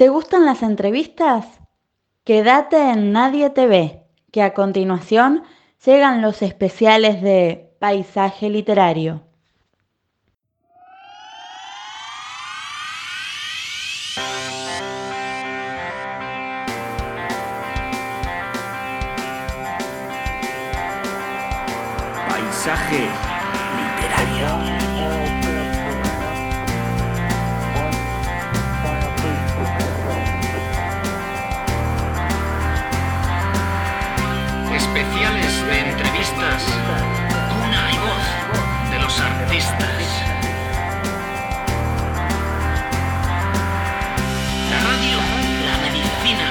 ¿Te gustan las entrevistas? Quédate en Nadie TV, que a continuación llegan los especiales de Paisaje Literario. Paisaje Literario. De entrevistas, una y voz de los artistas. La radio, la medicina,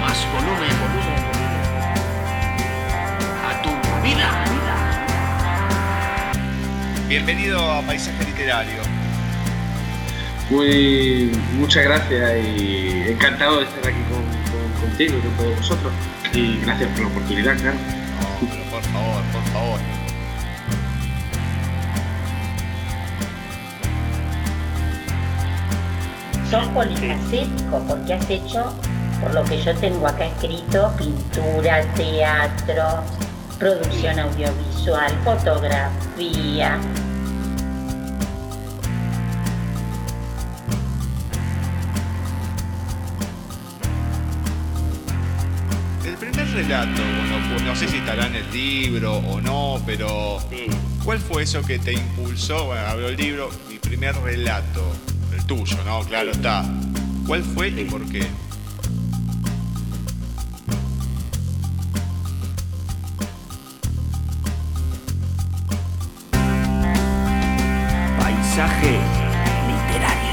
más volumen a tu vida. Bienvenido a Paisaje Literario. Muchas gracias y encantado de estar aquí contigo y con todos vosotros. Y gracias por la oportunidad, claro. No, pero por favor, por favor. Sos polifacético porque has hecho, por lo que yo tengo acá escrito, pintura, teatro, producción audiovisual, fotografía. Relato, bueno, no sé si estará en el libro o no, pero ¿cuál fue eso que te impulsó? Bueno, abrió el libro, mi primer relato, el tuyo, ¿no? Claro está. ¿Cuál fue y por qué? Paisaje literario.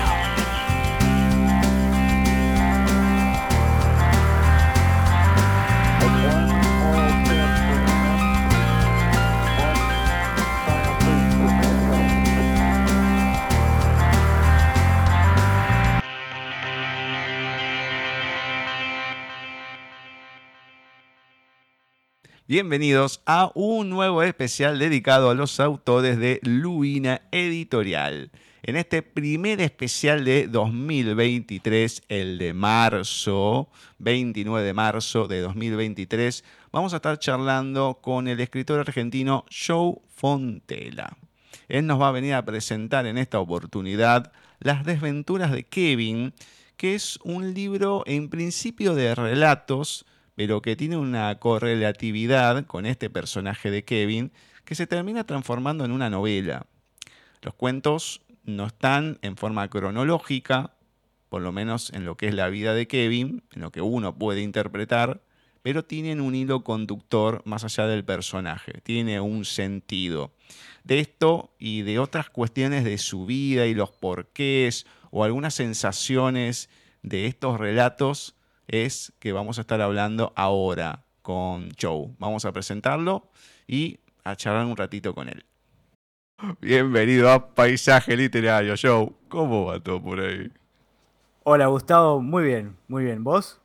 Bienvenidos a un nuevo especial dedicado a los autores de Luvina Editorial. En este primer especial de 2023, el de marzo, 29 de marzo de 2023, vamos a estar charlando con el escritor argentino Joe Fontela. Él nos va a venir a presentar en esta oportunidad Las desventuras de Kevin, que es un libro en principio de relatos, pero que tiene una correlatividad con este personaje de Kevin que se termina transformando en una novela. Los cuentos no están en forma cronológica, por lo menos en lo que es la vida de Kevin, en lo que uno puede interpretar, pero tienen un hilo conductor más allá del personaje, tiene un sentido. De esto y de otras cuestiones de su vida y los porqués o algunas sensaciones de estos relatos es que vamos a estar hablando ahora con Joe. Vamos a presentarlo y a charlar un ratito con él. Bienvenido a Paisaje Literario, Joe. ¿Cómo va todo por ahí? Hola, Gustavo. Muy bien, muy bien. ¿Vos?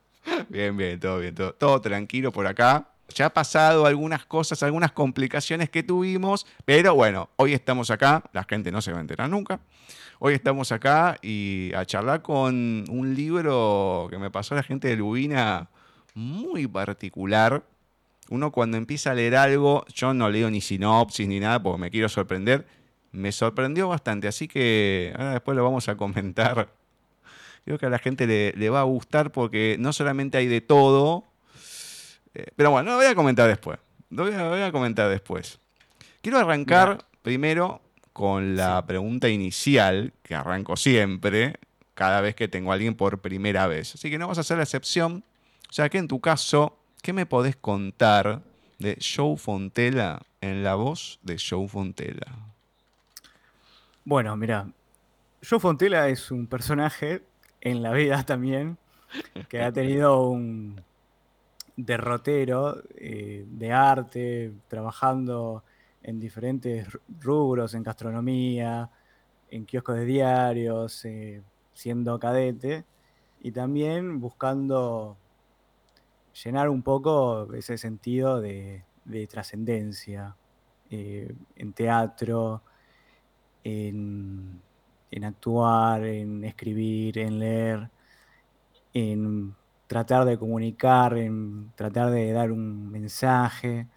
Bien, todo tranquilo por acá. Ya ha pasado algunas cosas, algunas complicaciones que tuvimos, pero bueno, hoy estamos acá. La gente no se va a enterar nunca. Hoy estamos acá y a charlar con un libro que me pasó la gente de Luvina muy particular. Uno cuando empieza a leer algo, yo no leo ni sinopsis ni nada porque me quiero sorprender. Me sorprendió bastante, así que ahora después lo vamos a comentar. Creo que a la gente le va a gustar porque no solamente hay de todo. Pero bueno, lo voy a comentar después. Quiero arrancar primero con la pregunta inicial, que arranco siempre, cada vez que tengo a alguien por primera vez. Así que no vas a hacer la excepción. O sea, que en tu caso, ¿qué me podés contar de Joe Fontela en la voz de Joe Fontela? Bueno, mirá, Joe Fontela es un personaje en la vida también que ha tenido un derrotero de arte, trabajando en diferentes rubros, en gastronomía, en kioscos de diarios, siendo cadete, y también buscando llenar un poco ese sentido de trascendencia en teatro, en actuar, en escribir, en leer. en tratar de comunicar, en tratar de dar un mensaje.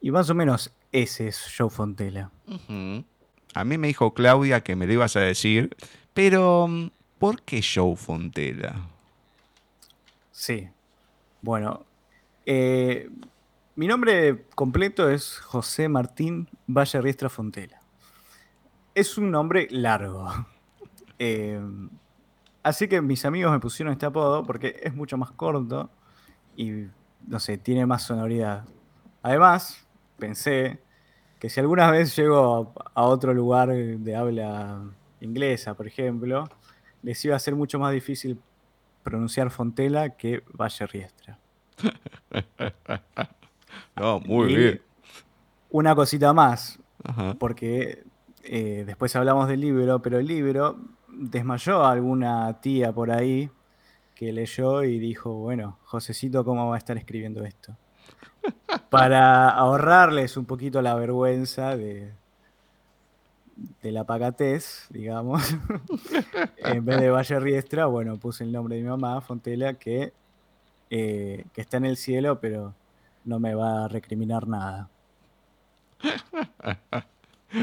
Y más o menos ese es Joe Fontela. Uh-huh. A mí me dijo Claudia que me lo ibas a decir, pero ¿por qué Joe Fontela? Sí, bueno, mi nombre completo es José Martín Valle Riestra Fontela. Es un nombre largo. Así que mis amigos me pusieron este apodo porque es mucho más corto y, no sé, tiene más sonoridad. Además, pensé que si alguna vez llego a otro lugar de habla inglesa, por ejemplo, les iba a ser mucho más difícil pronunciar Fontela que Valle Riestra. No, muy y bien. Una cosita más, ajá, porque después hablamos del libro, pero el libro desmayó a alguna tía por ahí que leyó y dijo, bueno, Josecito, ¿cómo va a estar escribiendo esto? Para ahorrarles un poquito la vergüenza de la pacatez, digamos, en vez de Valle Riestra, bueno, puse el nombre de mi mamá, Fontela, que está en el cielo, pero no me va a recriminar nada.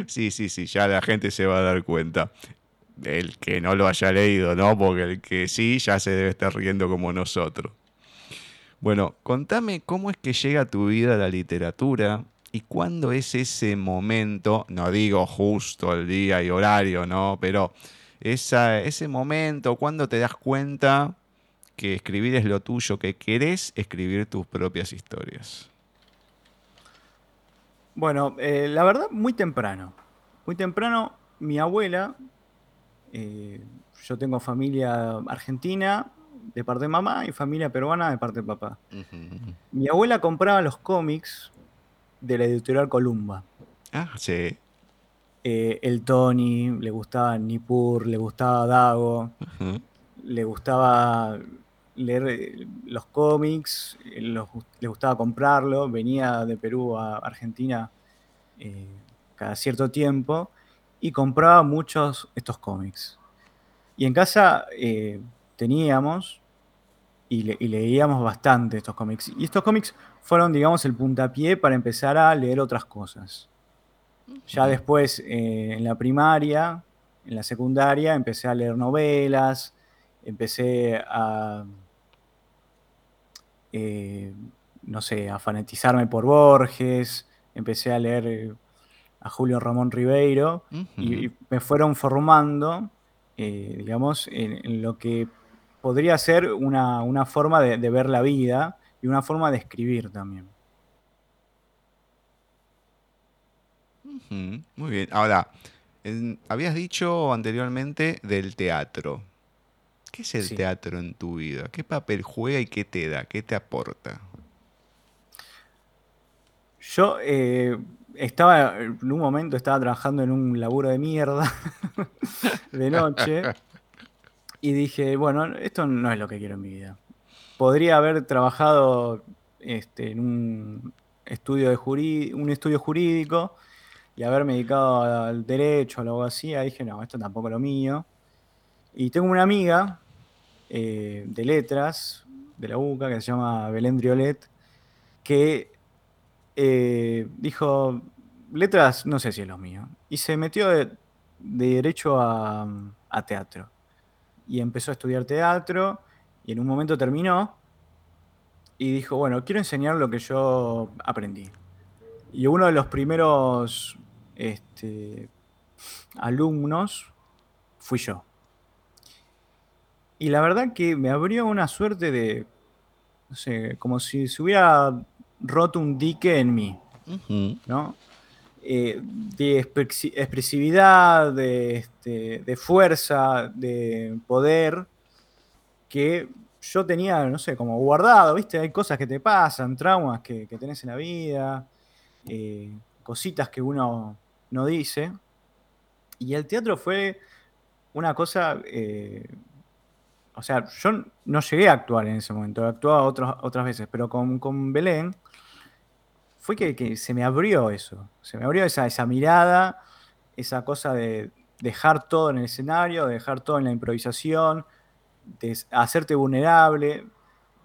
Sí, sí, sí, ya la gente se va a dar cuenta. El que no lo haya leído, ¿no? Porque el que sí ya se debe estar riendo como nosotros. Bueno, contame cómo es que llega a tu vida la literatura y cuándo es ese momento, no digo justo el día y horario, ¿no? Pero ese momento, cuándo te das cuenta que escribir es lo tuyo, que querés escribir tus propias historias. Bueno, la verdad, muy temprano. Muy temprano, mi abuela... yo tengo familia argentina de parte de mamá y familia peruana de parte de papá. Uh-huh. Mi abuela compraba los cómics de la editorial Columba. Ah, sí. El Tony, le gustaba Nipur, le gustaba Dago, uh-huh, le gustaba leer los cómics, le gustaba comprarlo, venía de Perú a Argentina cada cierto tiempo. Y compraba muchos estos cómics. Y en casa teníamos y leíamos bastante estos cómics. Y estos cómics fueron, digamos, el puntapié para empezar a leer otras cosas. Ya después, en la primaria, en la secundaria, empecé a leer novelas, empecé a, no sé, a fanatizarme por Borges, empecé a leer... a Julio Ramón Ribeyro, uh-huh, y me fueron formando, digamos, en lo que podría ser una forma de ver la vida y una forma de escribir también. Uh-huh. Muy bien. Ahora, habías dicho anteriormente del teatro. ¿Qué es el sí. teatro en tu vida? ¿Qué papel juega y qué te da? ¿Qué te aporta? Yo... Estaba, en un momento estaba trabajando en un laburo de mierda de noche y dije, bueno, esto no es lo que quiero en mi vida. Podría haber trabajado en un estudio jurídico y haberme dedicado al derecho o algo así. Ahí dije, no, esto tampoco es lo mío. Y tengo una amiga de letras, de la UCA, que se llama Belén Driolet, que... dijo, letras no sé si es lo mío. Y se metió de derecho a teatro. Y empezó a estudiar teatro y en un momento terminó y dijo, bueno, quiero enseñar lo que yo aprendí. Y uno de los primeros alumnos fui yo. Y la verdad que me abrió una suerte de, no sé, como si se hubiera... roto un dique en mí, uh-huh, ¿no? De expresividad, de fuerza, de poder que yo tenía, no sé, como guardado, ¿viste? Hay cosas que te pasan, traumas que tenés en la vida, cositas que uno no dice. Y el teatro fue una cosa... o sea, yo no llegué a actuar en ese momento, actuaba otras veces, pero con Belén fue que se me abrió eso, se me abrió esa mirada, esa cosa de dejar todo en el escenario, de dejar todo en la improvisación, de hacerte vulnerable,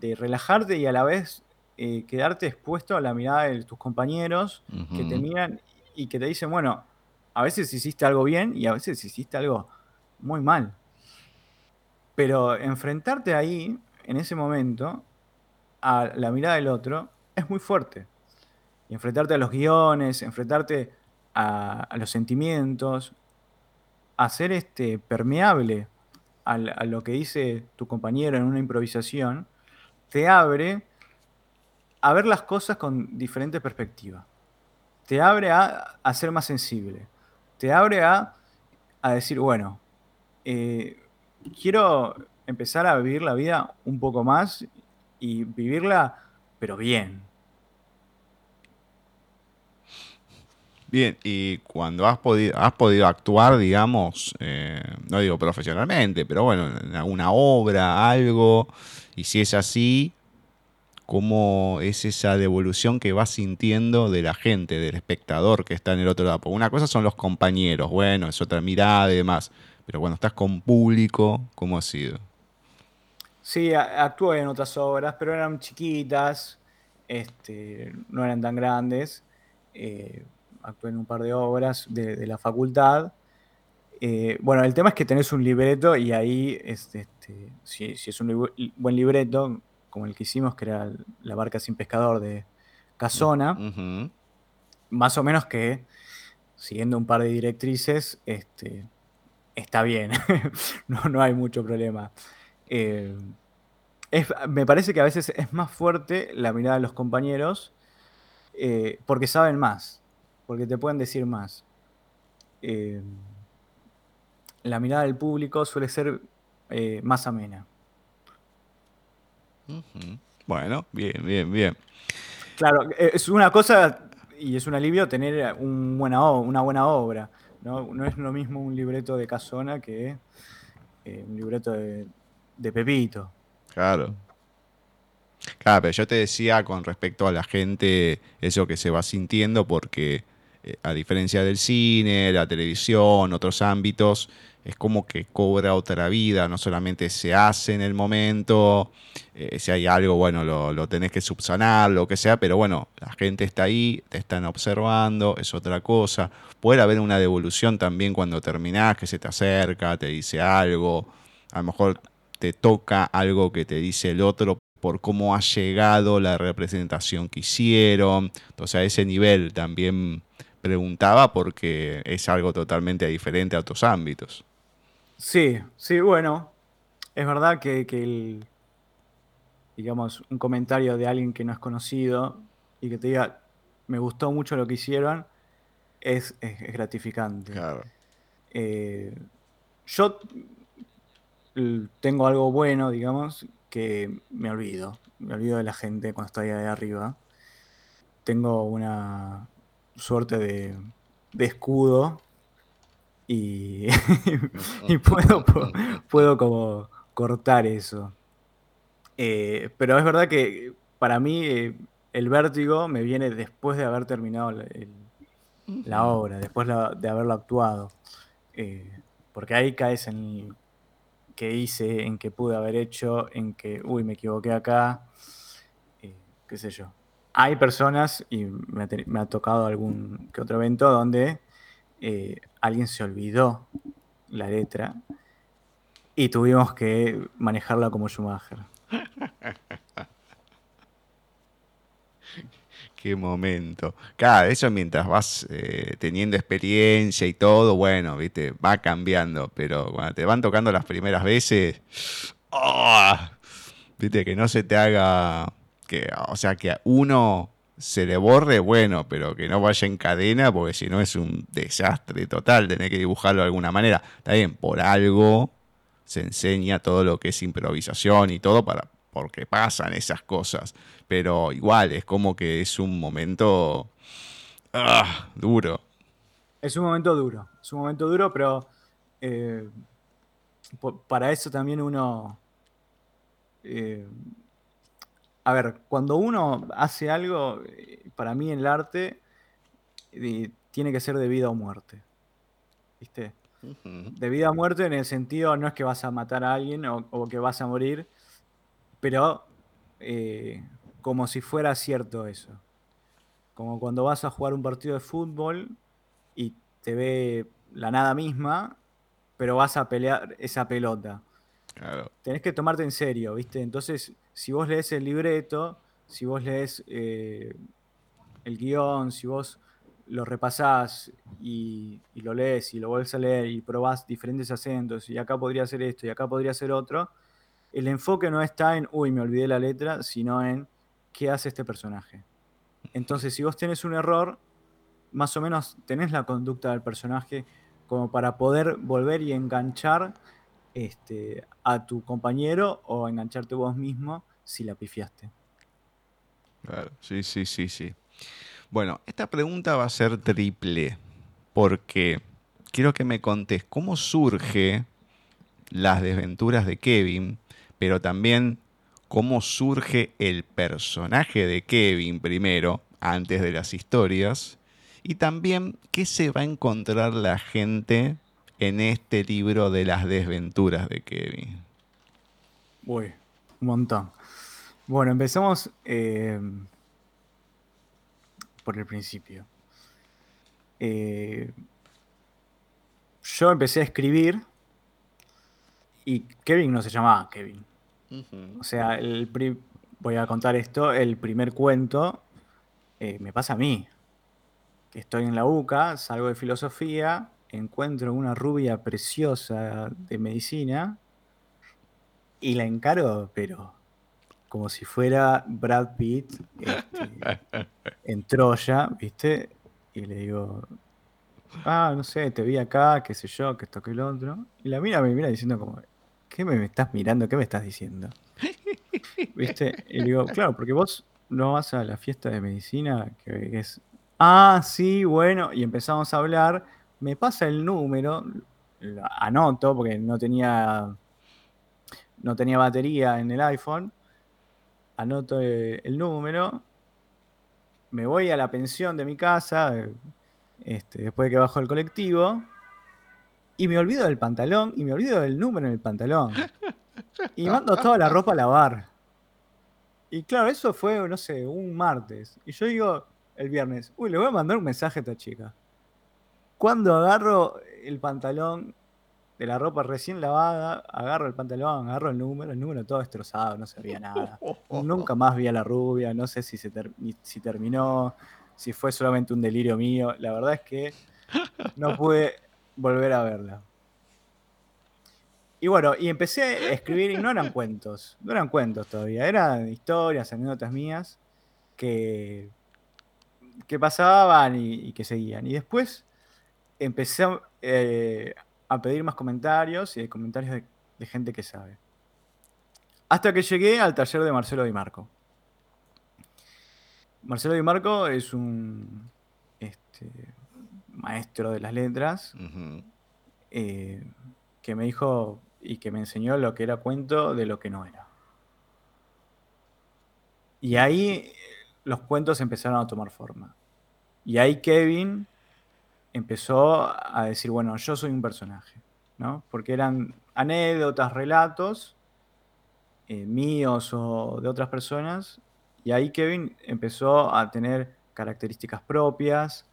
de relajarte y a la vez quedarte expuesto a la mirada de tus compañeros uh-huh. que te miran y que te dicen, bueno, a veces hiciste algo bien y a veces hiciste algo muy mal. Pero enfrentarte ahí, en ese momento, a la mirada del otro, es muy fuerte. Y enfrentarte a los guiones, enfrentarte a los sentimientos, a ser permeable a lo que dice tu compañero en una improvisación, te abre a ver las cosas con diferente perspectiva. Te abre a ser más sensible. Te abre a decir, bueno, quiero empezar a vivir la vida un poco más y vivirla, pero bien. Bien, y cuando has podido actuar, digamos, no digo profesionalmente, pero bueno, en alguna obra, algo, y si es así, ¿cómo es esa devolución que vas sintiendo de la gente, del espectador que está en el otro lado? Porque una cosa son los compañeros, bueno, es otra mirada y demás. Pero cuando estás con público, ¿cómo ha sido? Sí, actué en otras obras, pero eran chiquitas, no eran tan grandes. Actué en un par de obras de la facultad. Bueno, el tema es que tenés un libreto y ahí, si es un buen libreto, como el que hicimos, que era La Barca Sin Pescador de Casona, uh-huh. más o menos que, siguiendo un par de directrices, está bien, no hay mucho problema. Me parece que a veces es más fuerte la mirada de los compañeros porque saben más, porque te pueden decir más. La mirada del público suele ser más amena. Uh-huh. Bueno, bien. Claro, es una cosa y es un alivio tener una buena obra. No es lo mismo un libreto de Casona que un libreto de Pepito. Claro, pero yo te decía con respecto a la gente, eso que se va sintiendo, porque a diferencia del cine, la televisión, otros ámbitos, es como que cobra otra vida, no solamente se hace en el momento, si hay algo, bueno, lo tenés que subsanar, lo que sea, pero bueno, la gente está ahí, te están observando, es otra cosa. Puede haber una devolución también cuando terminás, que se te acerca, te dice algo, a lo mejor te toca algo que te dice el otro por cómo ha llegado la representación que hicieron. Entonces a ese nivel también preguntaba porque es algo totalmente diferente a otros ámbitos. Sí, bueno, es verdad que digamos, un comentario de alguien que no es conocido y que te diga, me gustó mucho lo que hicieron, es gratificante. Claro. Yo tengo algo bueno, digamos, que me olvido de la gente cuando estoy ahí arriba. Tengo una suerte de escudo y puedo como cortar eso. Pero es verdad que para mí el vértigo me viene después de haber terminado la obra, después de haberla actuado. Porque ahí caes en qué hice, en qué pude haber hecho, en que me equivoqué acá, qué sé yo. Hay personas, y me ha tocado algún que otro evento, donde alguien se olvidó la letra y tuvimos que manejarla como Schumacher. Qué momento. Claro, eso mientras vas teniendo experiencia y todo, bueno, viste, va cambiando, pero cuando te van tocando las primeras veces, viste, que no se te haga, que, o sea, que a uno se le borre, bueno, pero que no vaya en cadena, porque si no es un desastre total, tenés que dibujarlo de alguna manera. Está bien, por algo se enseña todo lo que es improvisación y todo porque pasan esas cosas, pero igual es como que es un momento duro. Es un momento duro, pero para eso también uno... a ver, cuando uno hace algo, para mí en el arte, tiene que ser de vida o muerte, ¿viste? De vida a muerte en el sentido no es que vas a matar a alguien o que vas a morir, pero como si fuera cierto eso. Como cuando vas a jugar un partido de fútbol y te ve la nada misma, pero vas a pelear esa pelota. Claro. Tenés que tomarte en serio, ¿viste? Entonces, si vos lees el libreto, si vos lees el guión, si vos lo repasás y lo lees y lo volvés a leer y probás diferentes acentos y acá podría ser esto y acá podría ser otro, el enfoque no está en, uy, me olvidé la letra, sino en qué hace este personaje. Entonces, si vos tenés un error, más o menos tenés la conducta del personaje como para poder volver y enganchar a tu compañero o engancharte vos mismo si la pifiaste. Claro, sí. Bueno, esta pregunta va a ser triple porque quiero que me contés cómo surge Las desventuras de Kevin, pero también cómo surge el personaje de Kevin primero, antes de las historias, y también qué se va a encontrar la gente en este libro de Las desventuras de Kevin. Uy, un montón. Bueno, empezamos por el principio. Yo empecé a escribir y Kevin no se llamaba Kevin. Uh-huh. O sea, voy a contar esto, el primer cuento me pasa a mí. Estoy en la UCA, salgo de filosofía, encuentro una rubia preciosa de medicina y la encaro, pero como si fuera Brad Pitt en Troya, ¿viste? Y le digo, no sé, te vi acá, qué sé yo, que esto, que lo otro. Y la mira me mira diciendo como, ¿qué me estás mirando? ¿Qué me estás diciendo? ¿Viste? Y le digo, claro, porque vos no vas a la fiesta de medicina, que es, sí, bueno. Y empezamos a hablar, me pasa el número, lo anoto, porque no tenía batería en el iPhone. Anoto el número, me voy a la pensión de mi casa, después de que bajo el colectivo, y me olvido del pantalón, y me olvido del número en el pantalón. Y mando toda la ropa a lavar. Y claro, eso fue, no sé, un martes. Y yo digo el viernes, le voy a mandar un mensaje a esta chica. Cuando agarro el pantalón de la ropa recién lavada, agarro el pantalón, agarro el número todo destrozado, no se veía nada. Nunca más vi a la rubia, no sé si si terminó, si fue solamente un delirio mío. La verdad es que no pude volver a verla. Y bueno, y empecé a escribir y no eran cuentos todavía, eran historias, anécdotas mías que pasaban y que seguían. Y después empecé a pedir más comentarios y de comentarios de gente que sabe. Hasta que llegué al taller de Marcelo Di Marco. Marcelo Di Marco es un maestro de las letras, uh-huh, que me dijo y que me enseñó lo que era cuento de lo que no era. Y ahí los cuentos empezaron a tomar forma. Y ahí Kevin empezó a decir, bueno, yo soy un personaje, ¿no? Porque eran anécdotas, relatos míos o de otras personas, y ahí Kevin empezó a tener características propias,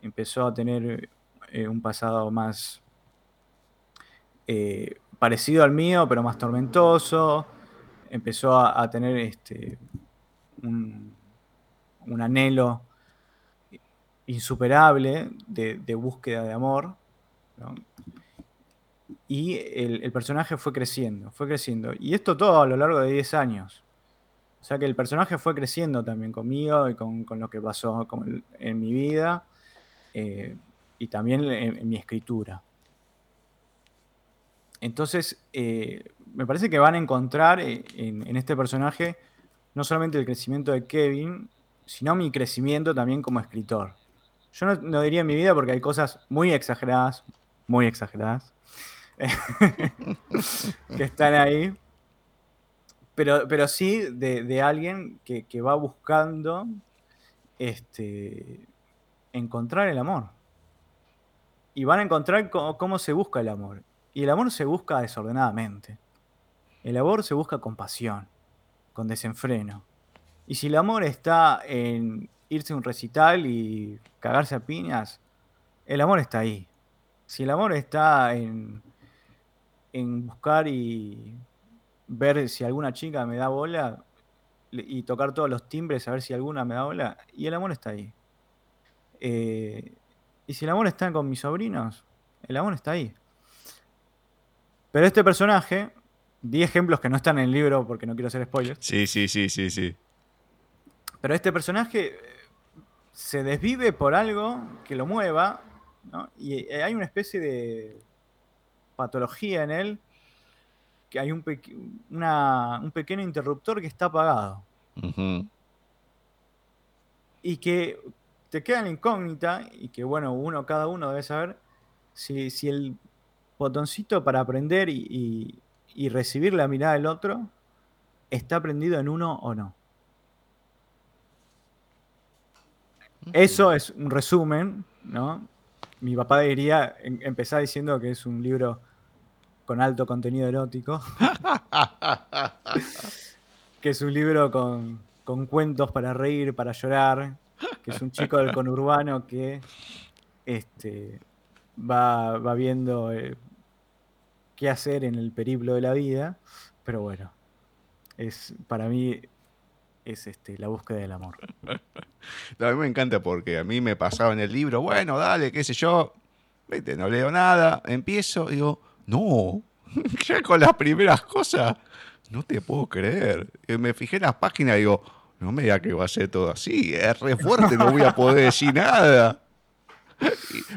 empezó a tener un pasado más parecido al mío, pero más tormentoso, empezó a tener un anhelo insuperable de búsqueda de amor, ¿no? Y el personaje fue creciendo. Y esto todo a lo largo de 10 años. O sea que el personaje fue creciendo también conmigo y con lo que pasó en mi vida y también en mi escritura. Entonces, me parece que van a encontrar en este personaje no solamente el crecimiento de Kevin, sino mi crecimiento también como escritor. Yo no diría en mi vida porque hay cosas muy exageradas, que están ahí. Pero sí de alguien que va buscando encontrar el amor. y van a encontrar cómo se busca el amor. Y el amor se busca desordenadamente. El amor se busca con pasión, con desenfreno. Y si el amor está en irse a un recital y cagarse a piñas, el amor está ahí. Si el amor está en buscar y ver si alguna chica me da bola y tocar todos los timbres a ver si alguna me da bola, y el amor está ahí. Y si el amor está con mis sobrinos, el amor está ahí. Pero este personaje, di ejemplos que no están en el libro porque no quiero hacer spoilers. Sí. Pero este personaje se desvive por algo que lo mueva, ¿no? Y hay una especie de patología en él, que hay un pequeño interruptor que está apagado. Uh-huh. Y que te queda en incógnita, y que bueno, cada uno debe saber si el botoncito para aprender y recibir la mirada del otro está prendido en uno o no. Eso es un resumen, ¿no? Mi papá diría, empezar diciendo que es un libro con alto contenido erótico. Que es un libro con cuentos para reír, para llorar. Que es un chico del conurbano que va viendo qué hacer en el periplo de la vida. Pero bueno, para mí es la búsqueda del amor. No, a mí me encanta porque a mí me pasaba en el libro, bueno, dale, qué sé yo, vete, no leo nada, empiezo y digo, no, ya con las primeras cosas, no te puedo creer. Y me fijé en las páginas y digo, no me digas que va a ser todo así, es re fuerte, no voy a poder decir nada.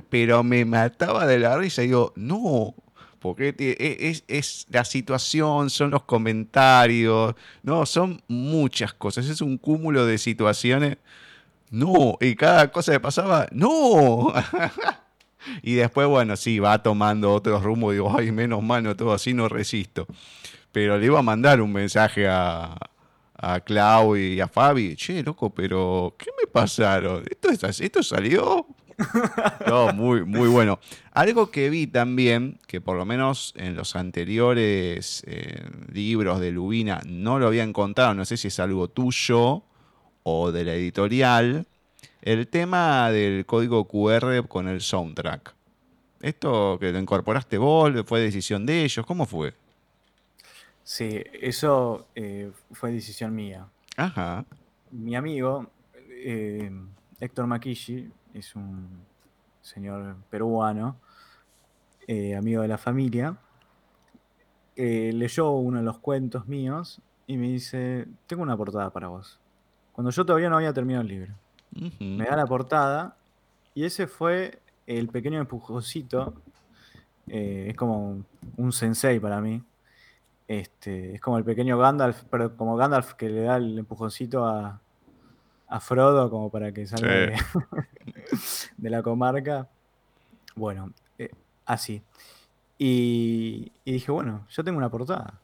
Pero me mataba de la risa y digo, no, porque es la situación, son los comentarios, no, son muchas cosas, es un cúmulo de situaciones, no, y cada cosa que pasaba, no. Y después, bueno, sí, va tomando otros rumbos, digo, ay, menos mal, no todo así, no resisto. Pero le iba a mandar un mensaje a Claudia y a Fabi, che, loco, pero ¿qué me pasaron? ¿Esto salió? No, muy, muy bueno. Algo que vi también, que por lo menos en los anteriores libros de Luvina no lo habían contado, no sé si es algo tuyo o de la editorial, el tema del código QR con el soundtrack. ¿Esto que lo incorporaste vos, fue decisión de ellos? ¿Cómo fue? Sí, eso fue decisión mía. Ajá. Mi amigo, Héctor Makishi, es un señor peruano, amigo de la familia, leyó uno de los cuentos míos y me dice, tengo una portada para vos. Cuando yo todavía no había terminado el libro. Uh-huh. Me da la portada y ese fue el pequeño empujoncito. Es como un sensei para mí. Es como el pequeño Gandalf, pero como Gandalf que le da el empujoncito a Frodo como para que salga de la comarca. Bueno, así. Y dije, bueno, yo tengo una portada.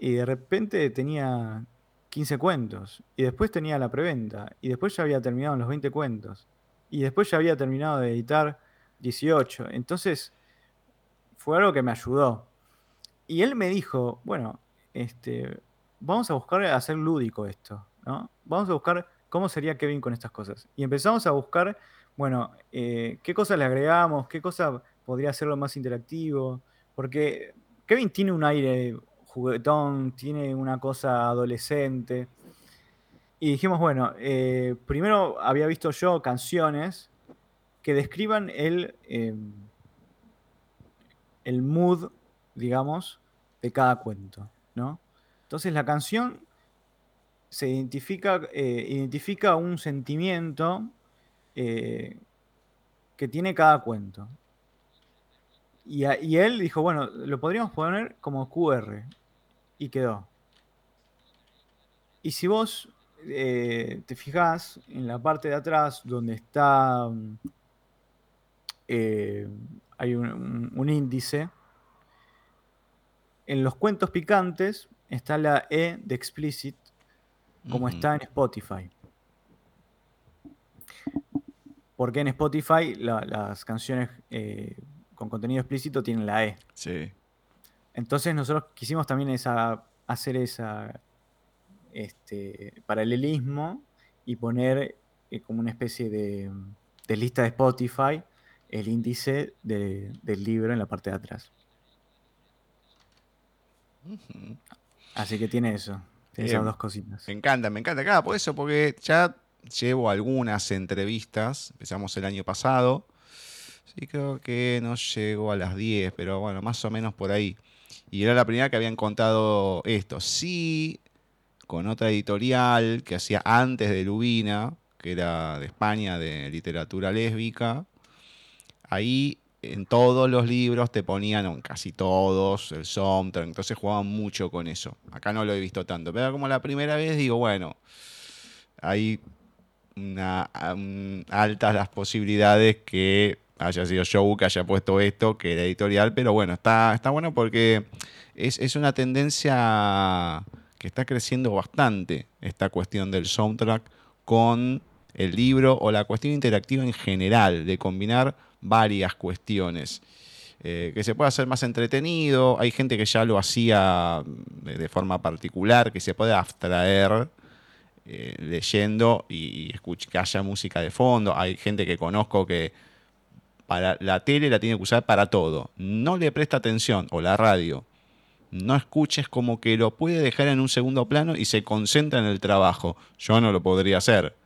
Y de repente tenía 15 cuentos. Y después tenía la preventa. Y después ya había terminado en los 20 cuentos. Y después ya había terminado de editar 18. Entonces, fue algo que me ayudó. Y él me dijo, bueno, vamos a buscar hacer lúdico esto, ¿no? Vamos a buscar cómo sería Kevin con estas cosas. Y empezamos a buscar, bueno, qué cosas le agregamos, qué cosa podría hacerlo más interactivo. Porque Kevin tiene un aire juguetón, tiene una cosa adolescente. Y dijimos, bueno, primero había visto yo canciones que describan el mood, digamos, de cada cuento, ¿no? Entonces la canción se identifica un sentimiento que tiene cada cuento. Y él dijo, bueno, lo podríamos poner como QR. Y quedó. Y si vos te fijás en la parte de atrás donde está hay un índice, en los cuentos picantes está la E de explicit, como está en Spotify. porque en Spotify las canciones con contenido explícito tienen la E. Sí. Entonces nosotros quisimos también hacer ese paralelismo y poner como una especie de lista de Spotify el índice del libro en la parte de atrás. Uh-huh. Así que tiene eso. Tiene esas dos cositas. Me encanta. Claro, por eso, porque ya llevo algunas entrevistas. Empezamos el año pasado. Sí, creo que no llegó a las 10, pero bueno, más o menos por ahí. Y era la primera que habían contado esto. Sí, con otra editorial que hacía antes de Luvina, que era de España, de literatura lésbica. Ahí en todos los libros te ponían, casi todos, el soundtrack. Entonces jugaban mucho con eso. Acá no lo he visto tanto. Pero como la primera vez digo, bueno, hay altas las posibilidades que haya sido Joe que haya puesto esto, que era editorial, pero bueno, está bueno porque es una tendencia que está creciendo bastante, esta cuestión del soundtrack con el libro o la cuestión interactiva en general, de combinar varias cuestiones. Que se puede hacer más entretenido, hay gente que ya lo hacía de forma particular, que se puede abstraer leyendo y escuchar, que haya música de fondo. Hay gente que conozco que para la tele la tiene que usar para todo. No le presta atención, o la radio. No escuches, como que lo puede dejar en un segundo plano y se concentra en el trabajo. Yo no lo podría hacer.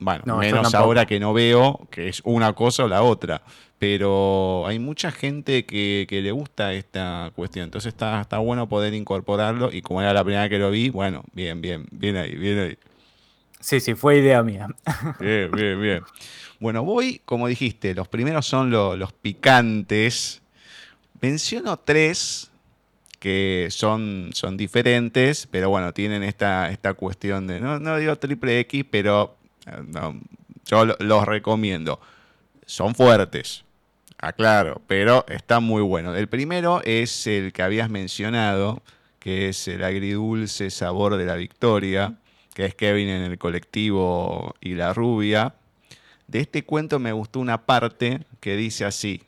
Bueno, no, menos ahora que no veo, que es una cosa o la otra. Pero hay mucha gente que le gusta esta cuestión. Entonces está bueno poder incorporarlo. Y como era la primera que lo vi, bueno, bien ahí. Sí, fue idea mía. Bien. Bueno, voy, como dijiste, los primeros son los picantes. Menciono tres que son diferentes, pero bueno, tienen esta cuestión de... No digo triple X, pero no, yo los recomiendo. Son fuertes, aclaro, pero están muy buenos. El primero es el que habías mencionado, que es el agridulce sabor de la victoria, que es Kevin en el colectivo y la rubia. De este cuento me gustó una parte que dice así: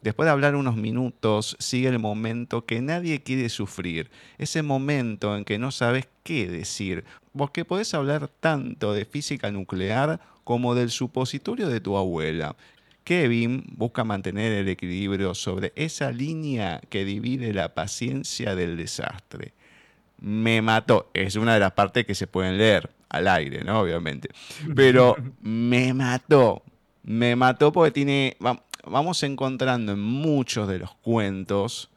después de hablar unos minutos, sigue el momento que nadie quiere sufrir. Ese momento en que no sabes qué decir, porque podés hablar tanto de física nuclear como del supositorio de tu abuela. Kevin busca mantener el equilibrio sobre esa línea que divide la paciencia del desastre. Me mató. Es una de las partes que se pueden leer al aire, ¿no? Obviamente. Pero me mató. Me mató porque tiene... Vamos encontrando en muchos de los cuentos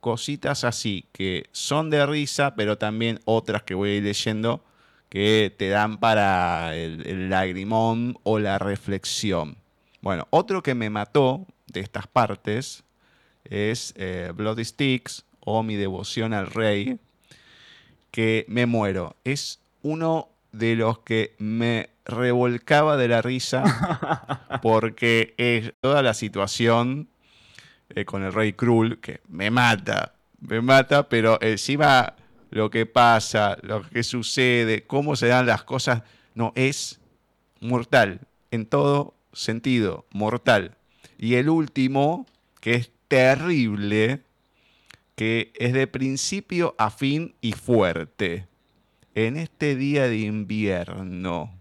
cositas así que son de risa, pero también otras que voy a ir leyendo que te dan para el lagrimón o la reflexión. Bueno, otro que me mató de estas partes es Bloody Sticks o Mi devoción al rey, que me muero. Es uno de los que me revolcaba de la risa porque es toda la situación con el rey Krul, que me mata, pero encima lo que pasa, lo que sucede, cómo se dan las cosas, no, es mortal, en todo sentido, mortal. Y el último, que es terrible, que es de principio a fin y fuerte. En este día de invierno.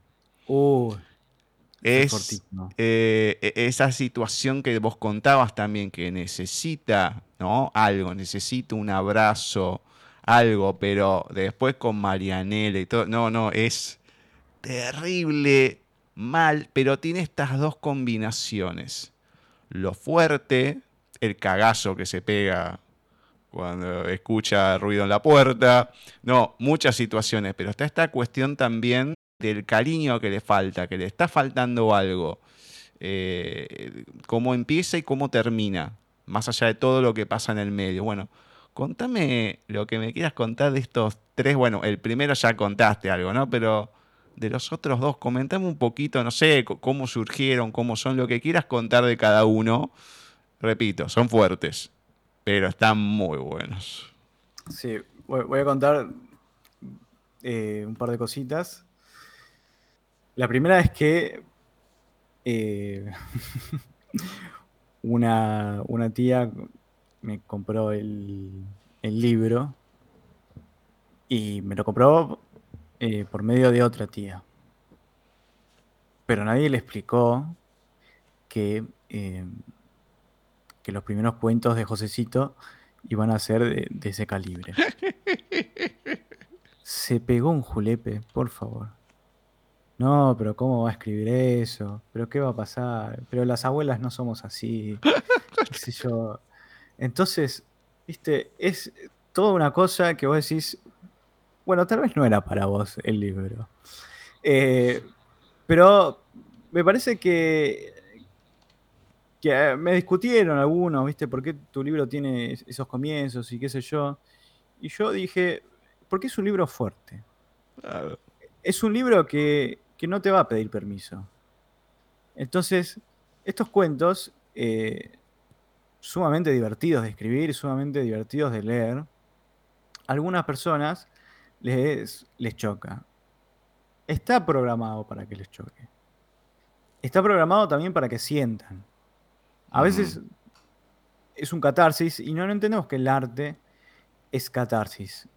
Es esa situación que vos contabas también, que necesita, ¿no? Algo, necesita un abrazo, algo, pero después con Marianela y todo. No, es terrible, mal, pero tiene estas dos combinaciones. Lo fuerte, el cagazo que se pega cuando escucha ruido en la puerta. No, muchas situaciones, pero está esta cuestión también del cariño que le falta, que le está faltando algo. Cómo empieza y cómo termina, más allá de todo lo que pasa en el medio. Bueno, contame lo que me quieras contar de estos tres. Bueno, el primero ya contaste algo, ¿no? Pero de los otros dos, comentame un poquito, no sé, cómo surgieron, cómo son, lo que quieras contar de cada uno. Repito, son fuertes, pero están muy buenos. Sí, voy a contar un par de cositas. La primera es que una tía me compró el libro y me lo compró por medio de otra tía. Pero nadie le explicó que los primeros cuentos de Josecito iban a ser de ese calibre. Se pegó un julepe, por favor. No, pero ¿cómo va a escribir eso? ¿Pero qué va a pasar? Pero las abuelas no somos así. ¿Qué sé yo? Entonces, viste, es toda una cosa que vos decís, bueno, tal vez no era para vos el libro. Pero me parece que me discutieron algunos, viste, ¿por qué tu libro tiene esos comienzos y qué sé yo? Y yo dije, porque es un libro fuerte. Claro. Es un libro que no te va a pedir permiso. Entonces, estos cuentos sumamente divertidos de escribir, sumamente divertidos de leer, a algunas personas les choca. Está programado para que les choque. Está programado también para que sientan. A veces es un catarsis y no entendemos que el arte es catarsis.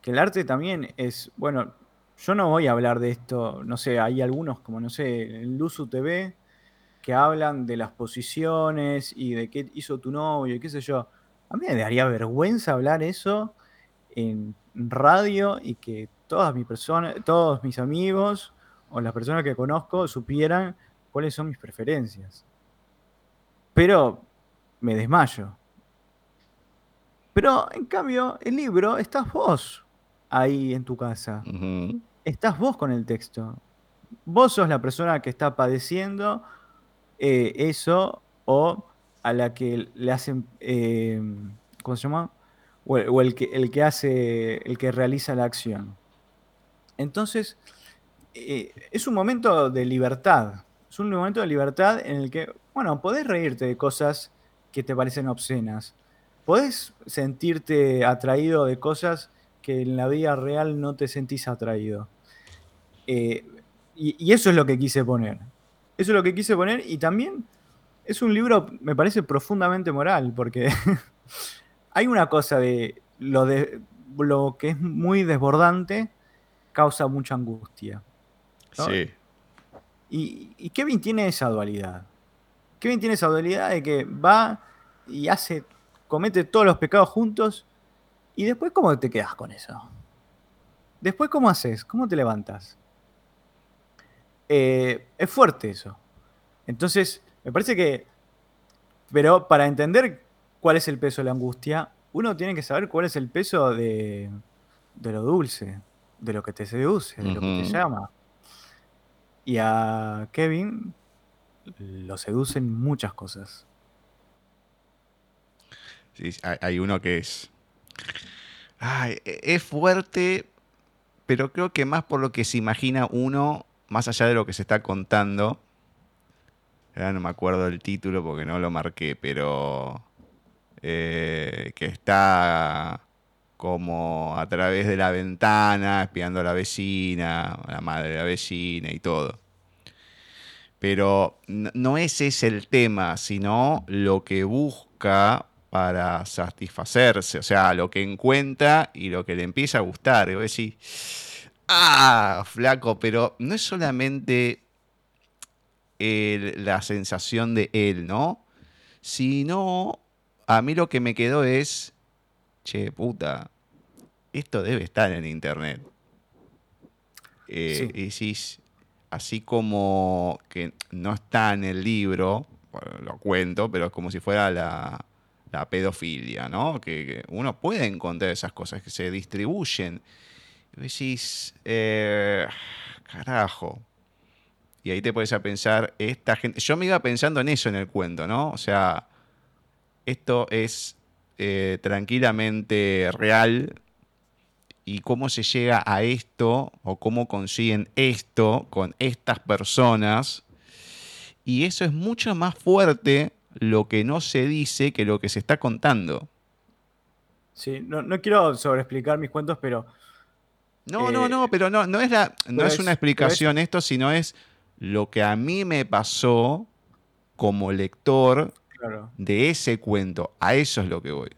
Que el arte también es, bueno, yo no voy a hablar de esto, no sé, hay algunos como, no sé, en Luzu TV, que hablan de las posiciones y de qué hizo tu novio y qué sé yo. A mí me daría vergüenza hablar eso en radio y que todos mis amigos o las personas que conozco supieran cuáles son mis preferencias. Pero me desmayo. Pero, en cambio, el libro, estás vos ahí en tu casa. Uh-huh. Estás vos con el texto. Vos sos la persona que está padeciendo eso, o a la que le hacen ¿cómo se llama? O el que realiza la acción. Entonces es un momento de libertad, en el que, bueno, podés reírte de cosas que te parecen obscenas, podés sentirte atraído de cosas que en la vida real no te sentís atraído, y eso es lo que quise poner. Y también es un libro, me parece, profundamente moral, porque hay una cosa de lo que es muy desbordante causa mucha angustia, ¿no? Sí. Y Kevin tiene esa dualidad. Kevin tiene esa dualidad de que va y comete todos los pecados juntos, y después ¿cómo te quedas con eso? Después ¿cómo haces? ¿Cómo te levantas? Es fuerte eso. Entonces, me parece que... Pero para entender cuál es el peso de la angustia, uno tiene que saber cuál es el peso de lo dulce, de lo que te seduce, de lo que te llama. Y a Kevin lo seducen muchas cosas. Sí, hay uno que es... Ay, es fuerte, pero creo que más por lo que se imagina uno... Más allá de lo que se está contando, ya no me acuerdo el título porque no lo marqué, pero que está como a través de la ventana, espiando a la vecina, a la madre de la vecina y todo. Pero no ese es el tema, sino lo que busca para satisfacerse, o sea, lo que encuentra y lo que le empieza a gustar. Y voy a decir... Ah, flaco, pero no es solamente la sensación de él, ¿no? Sino, a mí lo que me quedó es, che, puta, esto debe estar en internet. Sí. Y decís, así como que no está en el libro, bueno, lo cuento, pero es como si fuera la pedofilia, ¿no? Que uno puede encontrar esas cosas que se distribuyen. Decís, carajo. Y ahí te pones a pensar, esta gente... Yo me iba pensando en eso en el cuento, ¿no? O sea, esto es tranquilamente real, y cómo se llega a esto, o cómo consiguen esto con estas personas. Y eso es mucho más fuerte lo que no se dice que lo que se está contando. Sí, no quiero sobreexplicar mis cuentos, pero... No, pero no es una explicación esto, sino es lo que a mí me pasó como lector, claro, de ese cuento. A eso es lo que voy.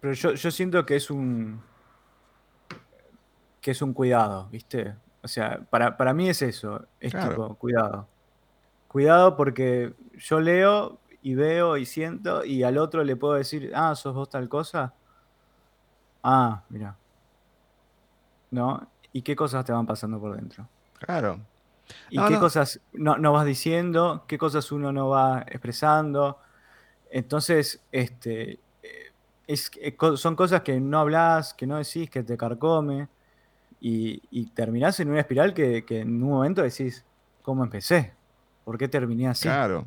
Pero yo siento que es un cuidado, ¿viste? O sea, para mí es eso. Es claro, tipo, cuidado. Cuidado porque yo leo y veo y siento y al otro le puedo decir, ah, sos vos tal cosa. Ah, mira. ¿No? ¿Y qué cosas te van pasando por dentro? Claro. ¿Y qué cosas no vas diciendo? ¿Qué cosas uno no va expresando? Entonces, son cosas que no hablas, que no decís, que te carcome. Y terminás en una espiral que en un momento decís, ¿cómo empecé? ¿Por qué terminé así? Claro.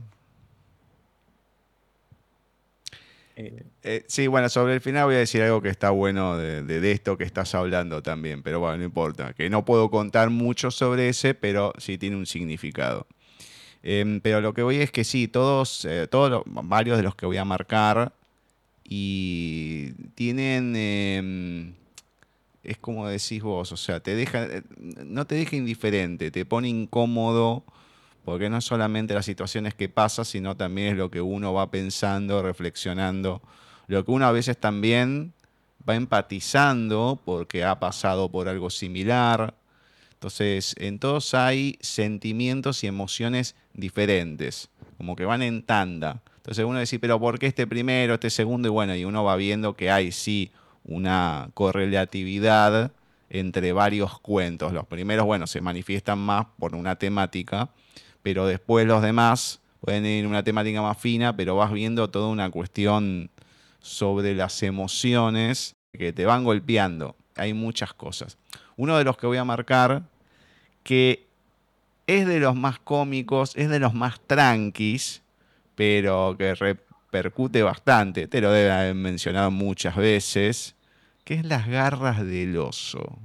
Sí, bueno, sobre el final voy a decir algo que está bueno de esto que estás hablando también, pero bueno, no importa, que no puedo contar mucho sobre ese, pero sí tiene un significado. Pero lo que voy es que sí, varios de los que voy a marcar y tienen, es como decís vos, o sea, no te deja indiferente, te pone incómodo, porque no es solamente las situaciones que pasan, sino también es lo que uno va pensando, reflexionando, lo que uno a veces también va empatizando porque ha pasado por algo similar. Entonces, en todos hay sentimientos y emociones diferentes, como que van en tanda. Entonces uno dice, pero ¿por qué este primero, este segundo? Y bueno, y uno va viendo que hay sí una correlatividad entre varios cuentos. Los primeros, bueno, se manifiestan más por una temática, pero después los demás pueden ir en una temática más fina, pero vas viendo toda una cuestión sobre las emociones que te van golpeando. Hay muchas cosas. Uno de los que voy a marcar, que es de los más cómicos, es de los más tranquis, pero que repercute bastante, te lo deben haber mencionado muchas veces, que es Las garras del oso.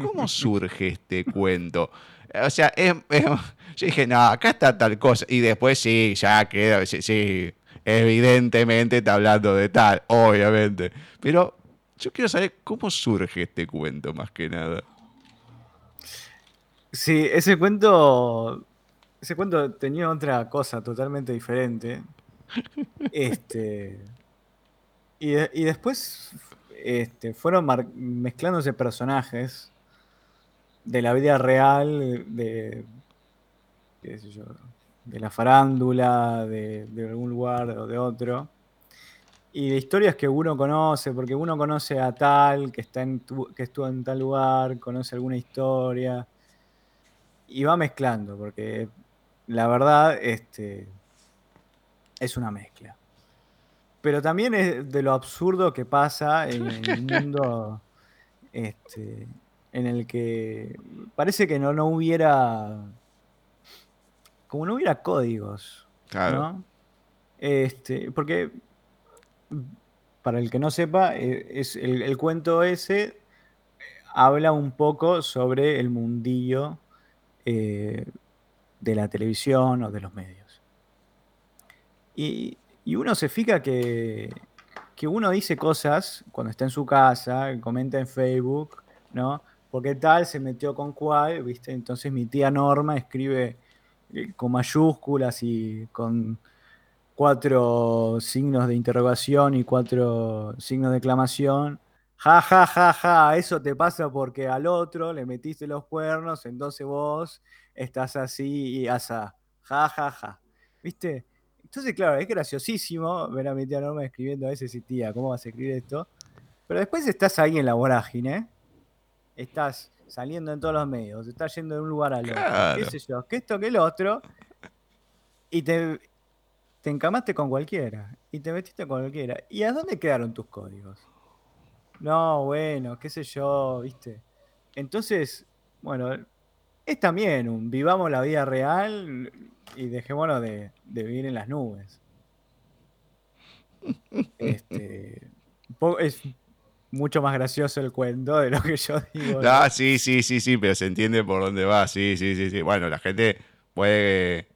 ¿Cómo surge este cuento? O sea, yo dije, no, acá está tal cosa. Y después sí, ya queda, sí, evidentemente está hablando de tal, obviamente. Pero yo quiero saber cómo surge este cuento, más que nada. Sí, ese cuento tenía otra cosa totalmente diferente. Y después fueron mezclándose personajes de la vida real, de qué sé yo, de la farándula, de algún lugar o de otro, y de historias que uno conoce, porque uno conoce a tal que que estuvo en tal lugar, conoce alguna historia y va mezclando, porque la verdad es una mezcla, pero también es de lo absurdo que pasa en el mundo en el que parece que no hubiera, como no hubiera códigos, claro, ¿no? Porque para el que no sepa, el cuento ese habla un poco sobre el mundillo de la televisión o de los medios, y uno se fija que uno dice cosas cuando está en su casa, comenta en Facebook, ¿no? Porque tal se metió con cual, ¿viste? Entonces mi tía Norma escribe con mayúsculas y con 4 signos de interrogación y 4 signos de exclamación. Ja, ja, ja, ja, eso te pasa porque al otro le metiste los cuernos, entonces vos estás así y asá. Ja, ja, ja. ¿Viste? Entonces, claro, es graciosísimo ver a mi tía Norma escribiendo a veces, y tía, ¿cómo vas a escribir esto? Pero después estás ahí en la vorágine, estás saliendo en todos los medios, estás yendo de un lugar al otro, claro, qué sé yo, que esto, que el otro, y te encamaste con cualquiera, y te metiste con cualquiera. ¿Y a dónde quedaron tus códigos? No, bueno, qué sé yo, ¿viste? Entonces, bueno, es también un vivamos la vida real y dejémonos de vivir en las nubes. Es mucho más gracioso el cuento de lo que yo digo. Ah, no, sí, pero se entiende por dónde va, sí. Bueno, la gente puede,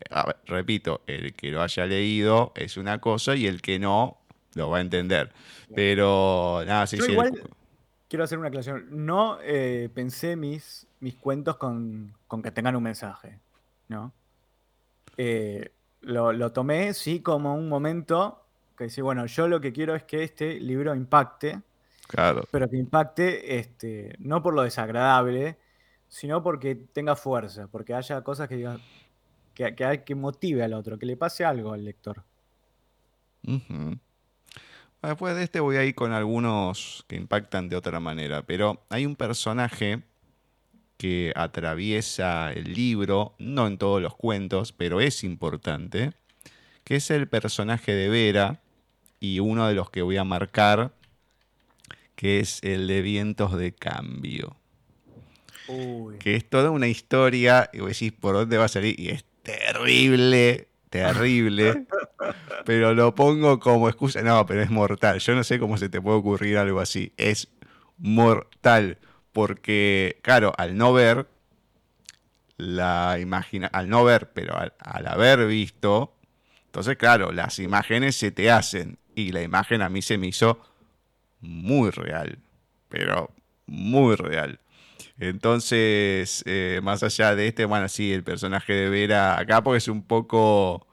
repito, el que lo haya leído es una cosa y el que no lo va a entender. Pero, nada, sí. Yo igual quiero hacer una aclaración. No pensé mis cuentos con que tengan un mensaje. ¿no? Lo tomé, sí, como un momento que dice, bueno, yo lo que quiero es que este libro impacte, claro, pero que impacte no por lo desagradable, sino porque tenga fuerza, porque haya cosas que digan, que motive al otro, que le pase algo al lector. Uh-huh. Después de este voy a ir con algunos que impactan de otra manera, pero hay un personaje que atraviesa el libro, no en todos los cuentos, pero es importante, que es el personaje de Vera, y uno de los que voy a marcar, que es el de Vientos de Cambio. Uy. Que es toda una historia, y vos decís, ¿por dónde va a salir? Y es terrible, terrible, pero lo pongo como excusa. No, pero es mortal. Yo no sé cómo se te puede ocurrir algo así. Es mortal. Porque, claro, al no ver, pero al haber visto, entonces, claro, las imágenes se te hacen. Y la imagen a mí se me hizo muy real, pero muy real. Entonces, más allá de este, bueno, sí, el personaje de Vera acá, porque es un poco,